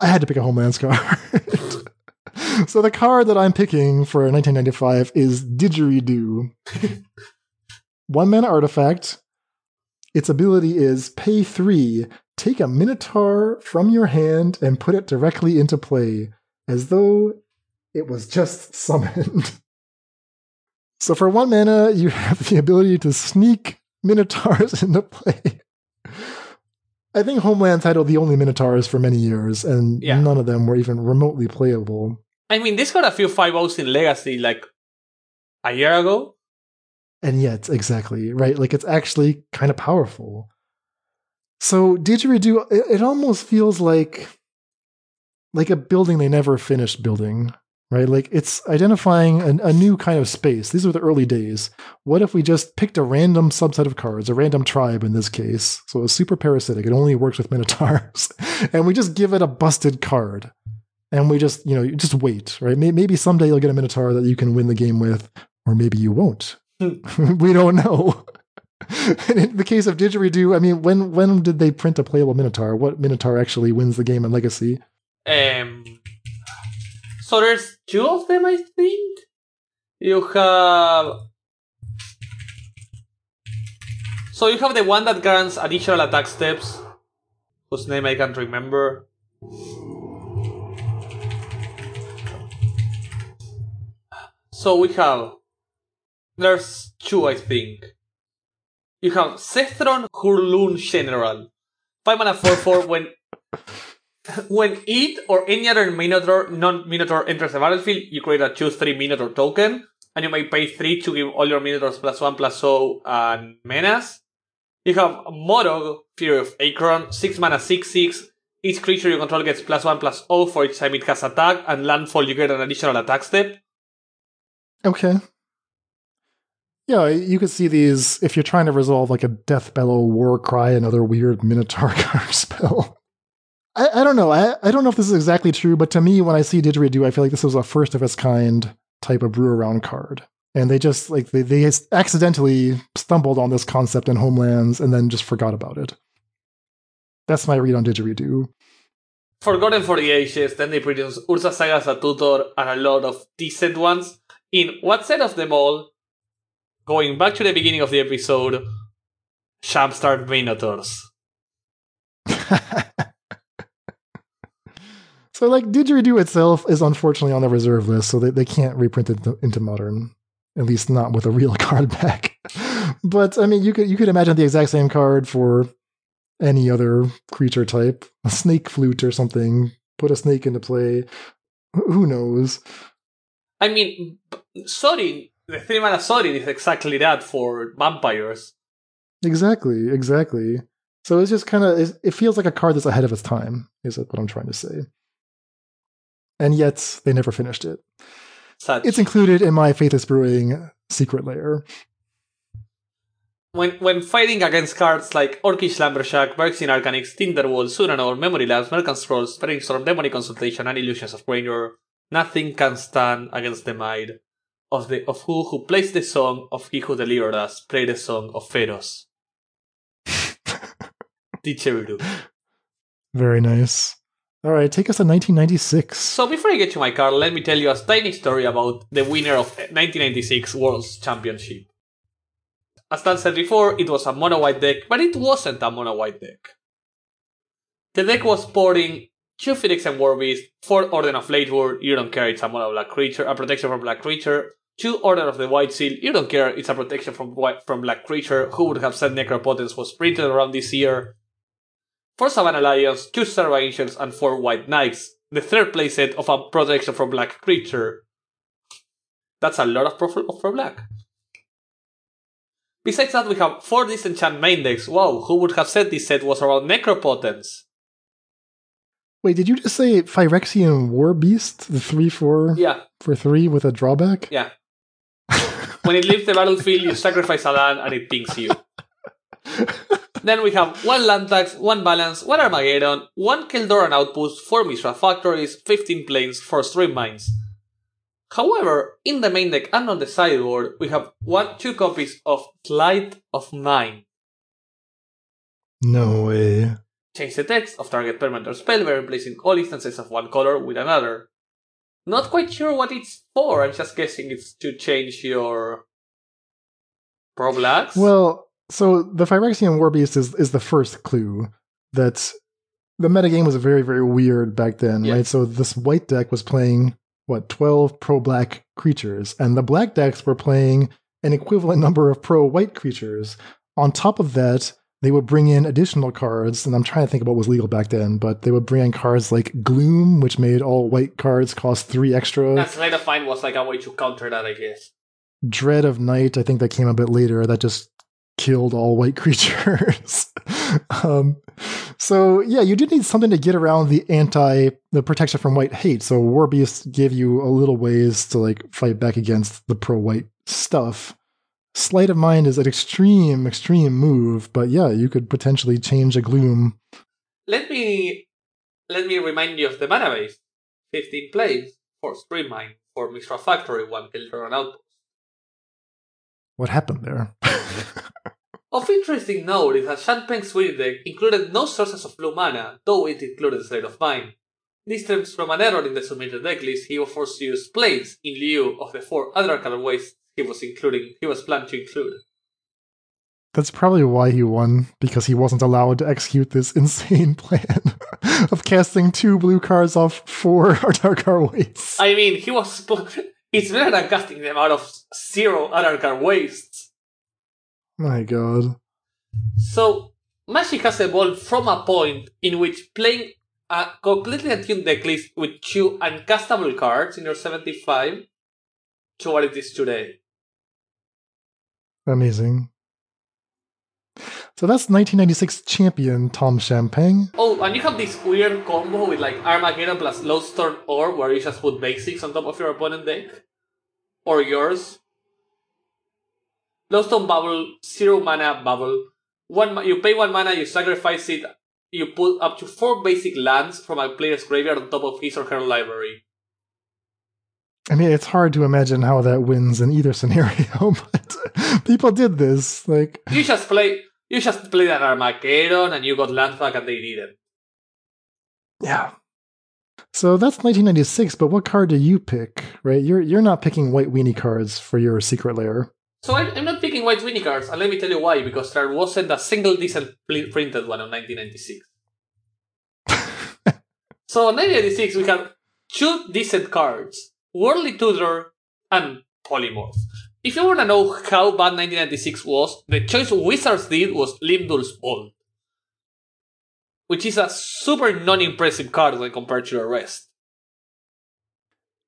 I had to pick a Homelands card. So the card that I'm picking for nineteen ninety-five is Didgeridoo. One mana artifact. Its ability is pay three, take a Minotaur from your hand and put it directly into play, as though it was just summoned. So for one mana, you have the ability to sneak Minotaurs into play. I think Homelands titled the only Minotaurs for many years, and yeah. none of them were even remotely playable. I mean, this got a few five-ohs in Legacy like a year ago. And yet, exactly, right? Like, it's actually kind of powerful. So Didgeridoo, it, it almost feels like like a building they never finished building, right? Like, it's identifying an, a new kind of space. These were the early days. What if we just picked a random subset of cards, a random tribe in this case? So it's super parasitic. It only works with Minotaurs. And we just give it a busted card. And we just, you know, just wait, right? Maybe someday you'll get a Minotaur that you can win the game with, or maybe you won't. We don't know. And in the case of Didgeridoo, I mean, when when did they print a playable Minotaur? What Minotaur actually wins the game in Legacy? Um, so there's two of them, I think. You have... So you have the one that grants additional attack steps, whose name I can't remember. So we have... There's two, I think. You have Sethron Hurloon General. five mana four four when when it or any other Minotaur, non-Minotaur enters the battlefield, you create a choose three Minotaur token, and you may pay three to give all your Minotaurs plus one, plus zero, and menace. You have Morog, Fury of Acheron, six mana six six. Each creature you control gets plus one, plus zero for each time it has attack, and landfall you get an additional attack step. Okay. Yeah, you could see these if you're trying to resolve like a Death Bellow, War Cry, another weird Minotaur card spell. I, I don't know. I, I don't know if this is exactly true, but to me, when I see Didgeridoo, I feel like this was a first of its kind type of brew around card. And they just like they, they accidentally stumbled on this concept in Homelands and then just forgot about it. That's my read on Didgeridoo. Forgotten for the Ages, then they produced Urza Saga Tutor and a lot of decent ones. In what set of them all? Going back to the beginning of the episode, Shamstart Minotaurs. So, like, Didgeridoo itself is unfortunately on the reserve list, so they, they can't reprint it into Modern. At least not with a real card back. But, I mean, you could, you could imagine the exact same card for any other creature type. A snake flute or something. Put a snake into play. Who knows? I mean, sorry... The three mana Sorin is exactly that for vampires. Exactly, exactly. So it's just kind of, it feels like a card that's ahead of its time, is what I'm trying to say. And yet, they never finished it. Such. It's included in my Faithless Brewing Secret Lair. When when fighting against cards like Orcish Lumberjack, Bergsin Arcanix, Tinderwall, Suranor, Memory Labs, Mercant Scrolls, Brainstorm, Demonic Consultation, and Illusions of Grandeur, nothing can stand against the might Of the of who who plays the song of he who delivered us, play the song of Pharos. Didgeridoo. Very nice. All right, take us to nineteen ninety-six. So before I get to my card, let me tell you a tiny story about the winner of nineteen ninety-six World's Championship. As Dan said before, it was a mono-white deck, but it wasn't a mono-white deck. The deck was porting two Phoenix and War Beast, four Order of Ladeward, you don't care, it's a mono black creature, a protection from black creature, two Order of the White Seal, you don't care, it's a protection from white, from black creature, who would have said Necropotence was printed around this year, four Savannah Lions, two Serva Angels, and four White Knights, the third playset of a protection from black creature. That's a lot of profile for black. Besides that, we have four disenchant main decks. Wow, who would have said this set was around Necropotence? Wait, did you just say Phyrexian War Beast? The three four yeah. for three with a drawback? Yeah. When it leaves the battlefield, you sacrifice a land and it pings you. Then we have one land tax, one balance, one Armageddon, one Keldoran outpost, four Mishra factories, fifteen planes, four stream mines. However, in the main deck and on the sideboard, we have one, two copies of Light of Mine. No way. Change the text of target permanent or spell by replacing all instances of one color with another. Not quite sure what it's for, I'm just guessing it's to change your Pro Blacks. Well, so the Phyrexian War Beast is, is the first clue that the metagame was very, very weird back then, yeah. right? So this white deck was playing, what, twelve pro-black creatures, and the black decks were playing an equivalent number of pro-white creatures. On top of that, they would bring in additional cards, and I'm trying to think about what was legal back then, but they would bring in cards like Gloom, which made all white cards cost three extra. That Slate of Mind was like a way to counter that, I guess. Dread of Night, I think that came a bit later, that just killed all white creatures. um, so, yeah, you did need something to get around the anti, the protection from white hate, so War Beast gave you a little ways to like fight back against the pro-white stuff. Sleight of Mind is an extreme, extreme move, but yeah, you could potentially change a Gloom. Let me let me remind you of the mana base. fifteen plays, four Stream Mine, four Mishra Factory, one Keldoran Outpost. What happened there? Of interesting note is that Shanpeng's Winning Deck included no sources of blue mana, though it included Sleight of Mind. This stems from an error in the submitted decklist. He was forced to use planes in lieu of the four other colorways he was including, he was planned to include. That's probably why he won, because he wasn't allowed to execute this insane plan of casting two blue cards off four Ardarkar Wastes. I mean, he was. It's better than casting them out of zero Ardarkar Wastes. My god. So, Magic has evolved from a point in which playing a completely attuned decklist with two uncastable cards in your seventy-five to what it is today. Amazing. So that's nineteen ninety-six champion Tom Champagne. Oh, and you have this weird combo with like Armageddon plus Lodestone Orb where you just put basics on top of your opponent's deck. Or yours. Lodestone Bubble, zero mana bubble. One, you pay one mana, you sacrifice it, you put up to four basic lands from a player's graveyard on top of his or her library. I mean, it's hard to imagine how that wins in either scenario, but people did this. Like you just play, you just played an Armageddon, and you got land back, and they didn't. Yeah. So that's nineteen ninety-six. But what card do you pick? Right, you're you're not picking white weenie cards for your secret lair. So I'm, I'm not picking white weenie cards, and let me tell you why. Because there wasn't a single decent printed one in nineteen ninety-six. So in nineteen ninety-six, we had two decent cards. Worldly Tutor, and Polymorph. If you want to know how bad nineteen ninety-six was, the choice Wizards did was Limdul's Vault, which is a super non-impressive card when compared to the rest.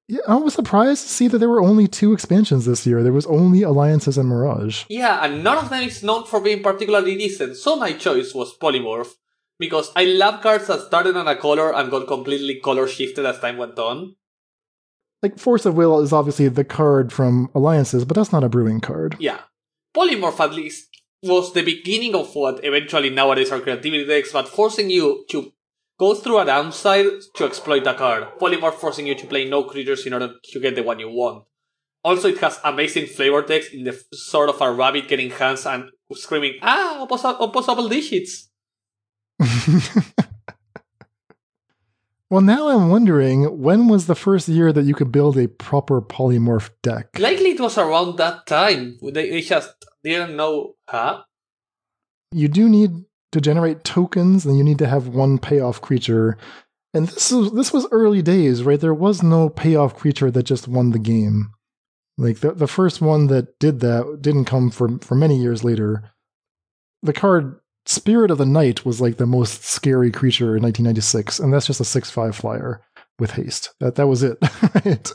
Yeah, I was surprised to see that there were only two expansions this year. There was only Alliances and Mirage. Yeah, and none of them is known for being particularly decent, so my choice was Polymorph, because I love cards that started on a color and got completely color-shifted as time went on. Like, Force of Will is obviously the card from Alliances, but that's not a brewing card. Yeah. Polymorph, at least, was the beginning of what eventually nowadays are creativity decks, but forcing you to go through a downside to exploit a card. Polymorph forcing you to play no creatures in order to get the one you want. Also, it has amazing flavor text in the sort of a rabbit getting hands and screaming, ah, oppos- opposable digits. Well, now I'm wondering, when was the first year that you could build a proper polymorph deck? Likely it was around that time. They, they just didn't know, huh? You do need to generate tokens, and you need to have one payoff creature. And this was, this was early days, right? There was no payoff creature that just won the game. Like, the, the first one that did that didn't come for, for many years later. The card Spirit of the Night was like the most scary creature in nineteen ninety-six, and that's just a six five flyer. with haste. That that was it. Right?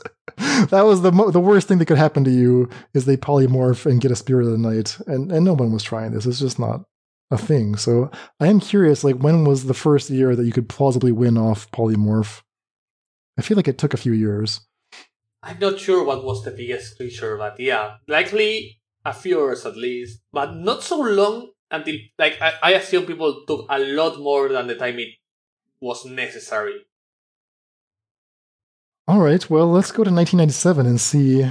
That was the mo- the worst thing that could happen to you is they polymorph and get a Spirit of the Night. And and no one was trying this. It's just not a thing. So I am curious, like, when was the first year that you could plausibly win off polymorph? I feel like it took a few years. I'm not sure what was the biggest creature, but yeah, likely a few years at least, but not so long until, like, I, I assume people took a lot more than the time it was necessary. All right, well, let's go to nineteen ninety-seven and see.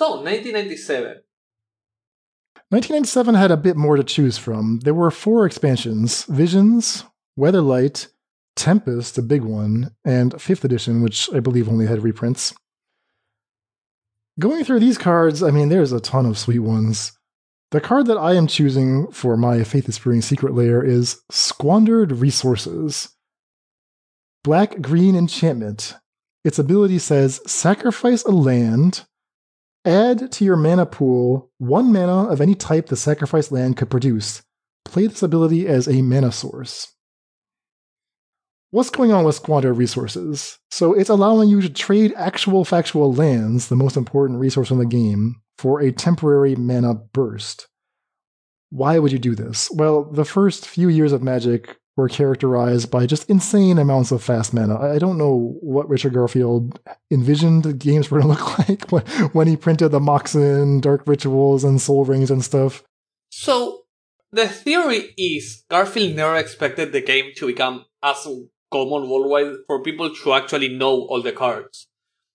So, nineteen ninety-seven. nineteen ninety-seven had a bit more to choose from. There were four expansions: Visions, Weatherlight, Tempest, a big one, and fifth edition, which I believe only had reprints. Going through these cards, I mean, there's a ton of sweet ones. The card that I am choosing for my Faithless Brewing Secret Lair is Squandered Resources. Black Green Enchantment. Its ability says, sacrifice a land, add to your mana pool one mana of any type the sacrificed land could produce. Play this ability as a mana source. What's going on with Squander Resources? So it's allowing you to trade actual factual lands, the most important resource in the game, for a temporary mana burst. Why would you do this? Well, the first few years of Magic were characterized by just insane amounts of fast mana. I don't know what Richard Garfield envisioned the games were going to look like when he printed the Moxen, Dark Rituals, and Soul Rings and stuff. So the theory is Garfield never expected the game to become as common worldwide for people to actually know all the cards.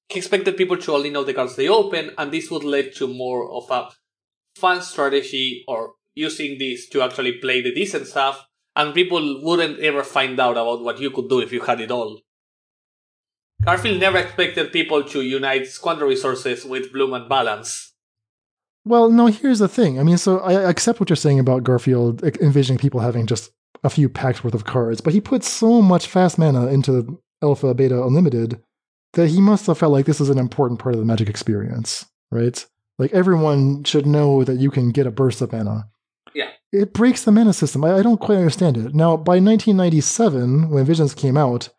He expected people to only know the cards they open, and this would lead to more of a fun strategy or using this to actually play the decent stuff, and people wouldn't ever find out about what you could do if you had it all. Garfield never expected people to unite Squander Resources with Bloom and Balance. Well, no, here's the thing. I mean, so I accept what you're saying about Garfield envisioning people having just a few packs worth of cards, but he put so much fast mana into Alpha, Beta, Unlimited that he must have felt like this is an important part of the Magic experience, right? Like, everyone should know that you can get a burst of mana. Yeah. It breaks the mana system. I, I don't quite understand it. Now, by nineteen ninety-seven, when Visions came out,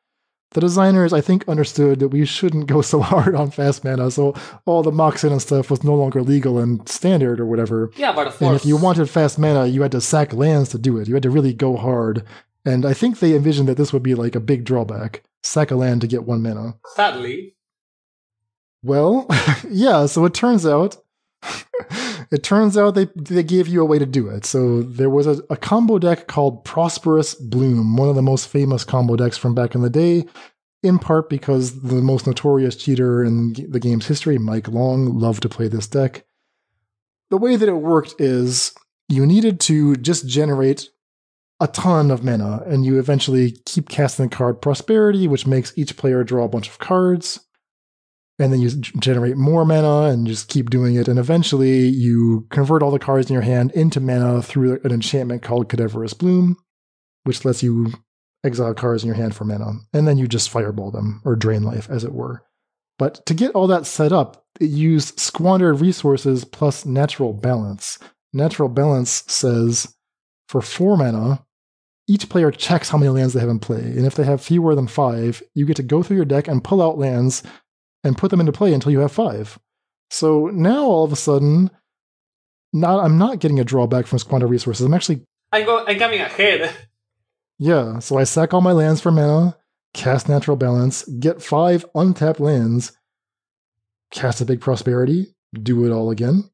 the designers, I think, understood that we shouldn't go so hard on fast mana, so all the Moxen and stuff was no longer legal and standard or whatever. Yeah, but of course. And if you wanted fast mana, you had to sack lands to do it. You had to really go hard. And I think they envisioned that this would be like a big drawback. Sack a land to get one mana. Sadly. Well, yeah, so it turns out... It turns out they they gave you a way to do it. So there was a, a combo deck called Prosperous Bloom, one of the most famous combo decks from back in the day, in part because the most notorious cheater in the game's history, Mike Long, loved to play this deck. The way that it worked is you needed to just generate a ton of mana, and you eventually keep casting the card Prosperity, which makes each player draw a bunch of cards. And then you generate more mana and just keep doing it. And eventually you convert all the cards in your hand into mana through an enchantment called Cadaverous Bloom, which lets you exile cards in your hand for mana. And then you just fireball them, or drain life, as it were. But to get all that set up, it used Squandered Resources plus Natural Balance. Natural Balance says for four mana, each player checks how many lands they have in play. And if they have fewer than five, you get to go through your deck and pull out lands and put them into play until you have five. So now, all of a sudden, not I'm not getting a drawback from Squander Resources. I'm actually... I'm, go, I'm coming ahead. Yeah, so I sack all my lands for mana, cast Natural Balance, get five untapped lands, cast a big Prosperity, do it all again.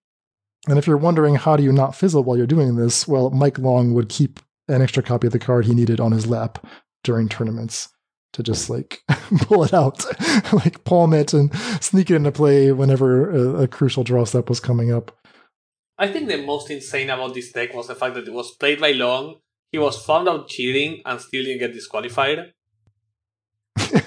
And if you're wondering how do you not fizzle while you're doing this, well, Mike Long would keep an extra copy of the card he needed on his lap during tournaments, to just, like, pull it out, like, palm it and sneak it into play whenever a, a crucial draw step was coming up. I think the most insane about this deck was the fact that it was played by Long, he was found out cheating, and still didn't get disqualified.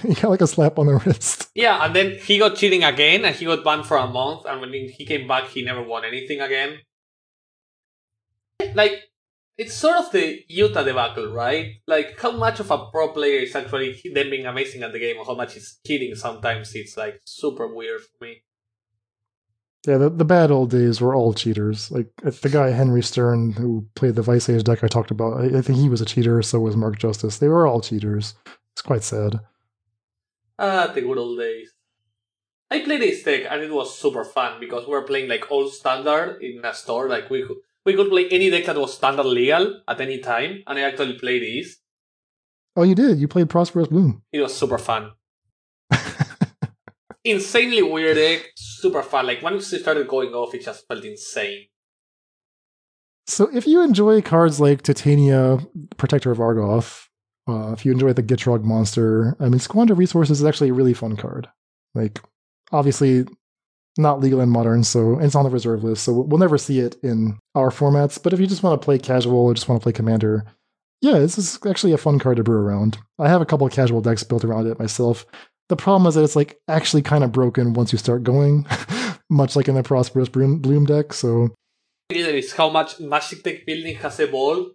He got, like, a slap on the wrist. Yeah, and then he got cheating again, and he got banned for a month, and when he came back, he never won anything again. Like... It's sort of the Utah debacle, right? Like, how much of a pro player is actually them being amazing at the game, or how much is cheating sometimes, it's, like, super weird for me. Yeah, the, the bad old days were all cheaters. Like, the guy Henry Stern, who played the Vice Age deck I talked about, I, I think he was a cheater, so was Mark Justice. They were all cheaters. It's quite sad. Ah, the good old days. I played a deck and it was super fun because we were playing like all standard in a store. Like we could, we could play any deck that was standard legal at any time, and I actually played these. Oh, you did? You played Prosperous Bloom. It was super fun. Insanely weird deck, super fun. Like once it started going off, it just felt insane. So if you enjoy cards like Titania, Protector of Argoth, uh, if you enjoy the Gitrog Monster, I mean, Squander Resources is actually a really fun card. Like, obviously, not legal in Modern, so it's on the reserve list, so we'll never see it in our formats. But if you just want to play casual or just want to play Commander, yeah, this is actually a fun card to brew around. I have a couple of casual decks built around it myself. The problem is that it's like actually kind of broken once you start going, much like in the Prosperous Bloom deck, so... Is how much Magic deck building has evolved.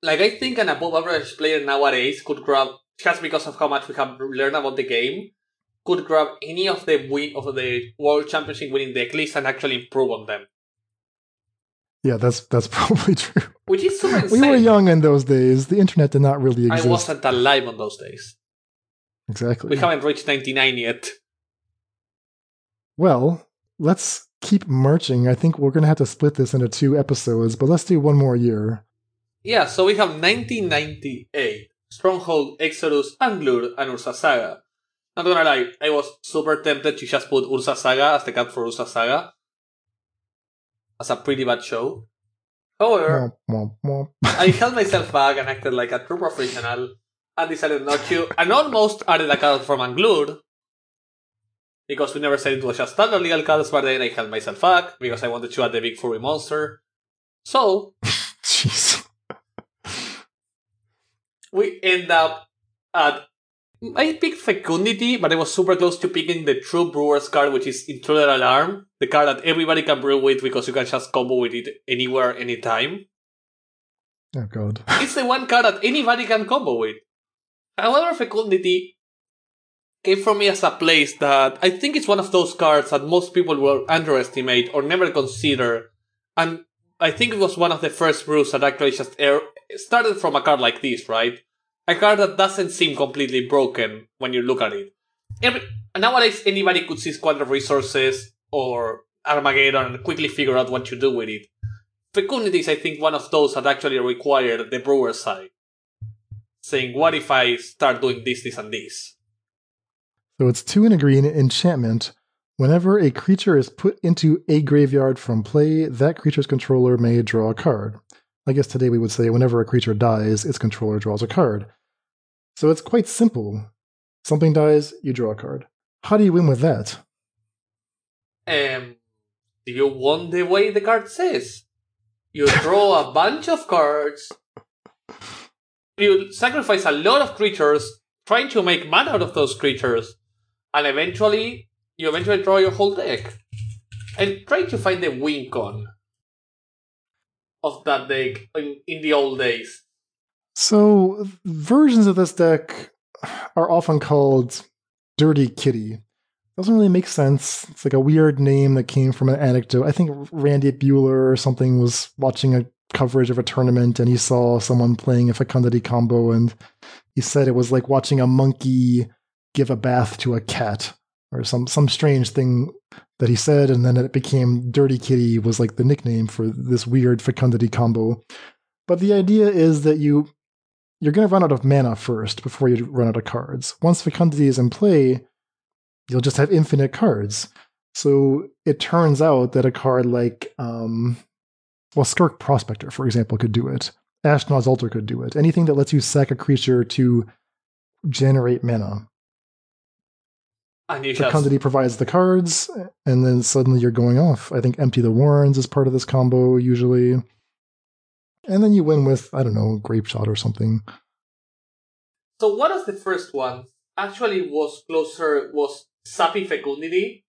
Like, I think an above-average player nowadays could grab, just because of how much we have learned about the game, could grab any of the win of the World Championship winning deck list and actually improve on them. Yeah, that's that's probably true. Which is super insane. We were young in those days. The internet did not really exist. I wasn't alive on those days. Exactly. We haven't reached ninety-nine yet. Well, let's keep marching. I think we're going to have to split this into two episodes, but let's do one more year. Yeah, so we have nineteen ninety-eight, Stronghold, Exodus, Anglur, and Urza Saga. Not gonna lie, I was super tempted to just put Urza Saga as the cap for Urza Saga. As a pretty bad show. However, mom, mom, mom. I held myself back and acted like a true professional, and decided not to, and almost added a card from Anglur, because we never said it was just standard legal cards, but then I held myself back because I wanted to add the big furry monster. So, jeez, we end up at... I picked Fecundity, but I was super close to picking the true brewer's card, which is Intruder Alarm, the card that everybody can brew with because you can just combo with it anywhere, anytime. Oh god. It's the one card that anybody can combo with. However, Fecundity came from me as a place that I think it's one of those cards that most people will underestimate or never consider, and I think it was one of the first brews that actually just er- started from a card like this, right? A card that doesn't seem completely broken when you look at it. Every- Nowadays, anybody could see Squander Resources or Armageddon and quickly figure out what to do with it. Fecundity is, I think, one of those that actually required the brewer side. Saying, what if I start doing this, this, and this? So it's two and a green enchantment. Whenever a creature is put into a graveyard from play, that creature's controller may draw a card. I guess today we would say whenever a creature dies, its controller draws a card. So it's quite simple. Something dies, you draw a card. How do you win with that? Um, do you win the way the card says? You draw a bunch of cards. You sacrifice a lot of creatures, trying to make mana out of those creatures, and eventually, you eventually draw your whole deck. And try to find the win con of that deck in, in the old days. So, versions of this deck are often called Dirty Kitty. Doesn't really make sense. It's like a weird name that came from an anecdote. I think Randy Bueller or something was watching a coverage of a tournament and he saw someone playing a Fecundity combo and he said it was like watching a monkey give a bath to a cat or some, some strange thing that he said, and then it became Dirty Kitty was like the nickname for this weird Fecundity combo. But the idea is that you, you're going to run out of mana first before you run out of cards. Once Fecundity is in play, you'll just have infinite cards. So it turns out that a card like, um, well, Skirk Prospector, for example, could do it. Ashnod's Altar could do it. Anything that lets you sack a creature to generate mana. Fecundity just... provides the cards, and then suddenly you're going off. I think Empty the Warrens is part of this combo, usually. And then you win with, I don't know, Grape Shot or something. So one of the first ones actually was closer, was Sappy Fecundity,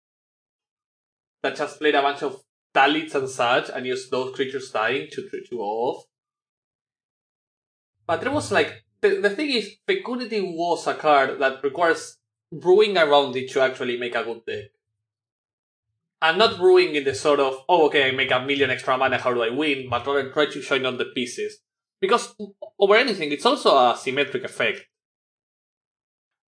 that just played a bunch of Dalits and such, and used those creatures dying to to off. But there was like, the, the thing is, Fecundity was a card that requires brewing around it to actually make a good deck. And not brewing in the sort of, oh, okay, I make a million extra mana, how do I win? But rather try to join on the pieces. Because, over anything, it's also a symmetric effect.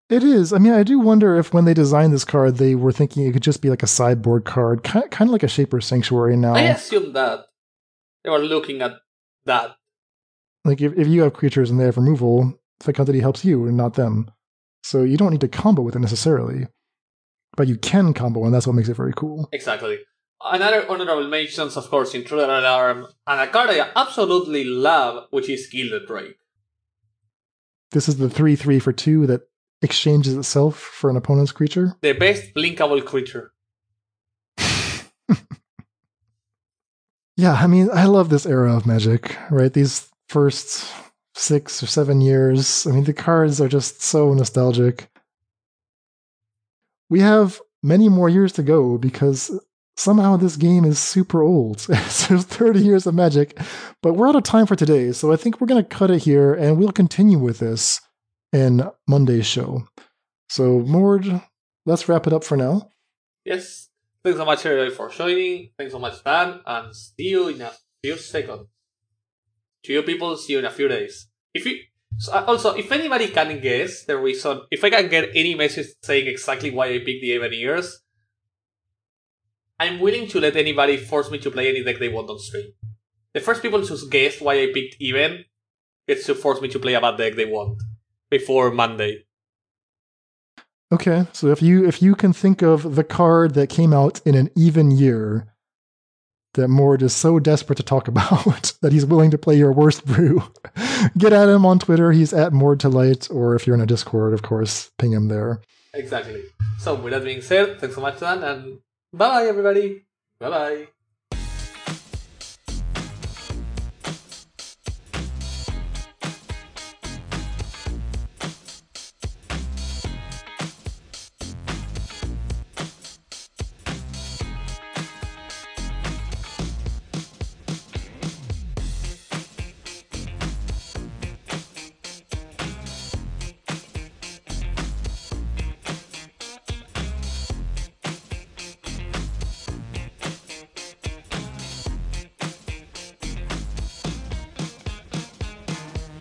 It is. I mean, I do wonder if when they designed this card, they were thinking it could just be like a sideboard card, kind of, kind of like a Shaper's Sanctuary now. I assume that. They were looking at that. Like, if, if you have creatures and they have removal, Fecundity helps you and not them. So you don't need to combo with it necessarily. But you can combo, and that's what makes it very cool. Exactly. Another honorable mentions, of course, Intruder Alarm, and a card I absolutely love, which is Gilded Drake. This is the three three for two that exchanges itself for an opponent's creature? The best blinkable creature. Yeah, I mean, I love this era of Magic, right? These first six or seven years, I mean, the cards are just so nostalgic. We have many more years to go because somehow this game is super old. So thirty years of Magic, but we're out of time for today, so I think we're going to cut it here, and we'll continue with this in Monday's show. So, Mord, let's wrap it up for now. Yes. Thanks so much, everybody, for joining. Thanks so much, Dan, and see you in a few seconds. To you people, see you in a few days. If you so, also, if anybody can guess the reason, if I can get any message saying exactly why I picked the Eveniers, I'm willing to let anybody force me to play any deck they want on stream. The first people to guess why I picked Even gets to force me to play a bad deck they want before Monday. Okay, so if you if you can think of the card that came out in an even year that Mord is so desperate to talk about that he's willing to play your worst brew, get at him on Twitter. He's at Mord to Light, or if you're in a Discord, of course, ping him there. Exactly. So with that being said, thanks so much, Dan, and bye-bye, everybody. Bye-bye.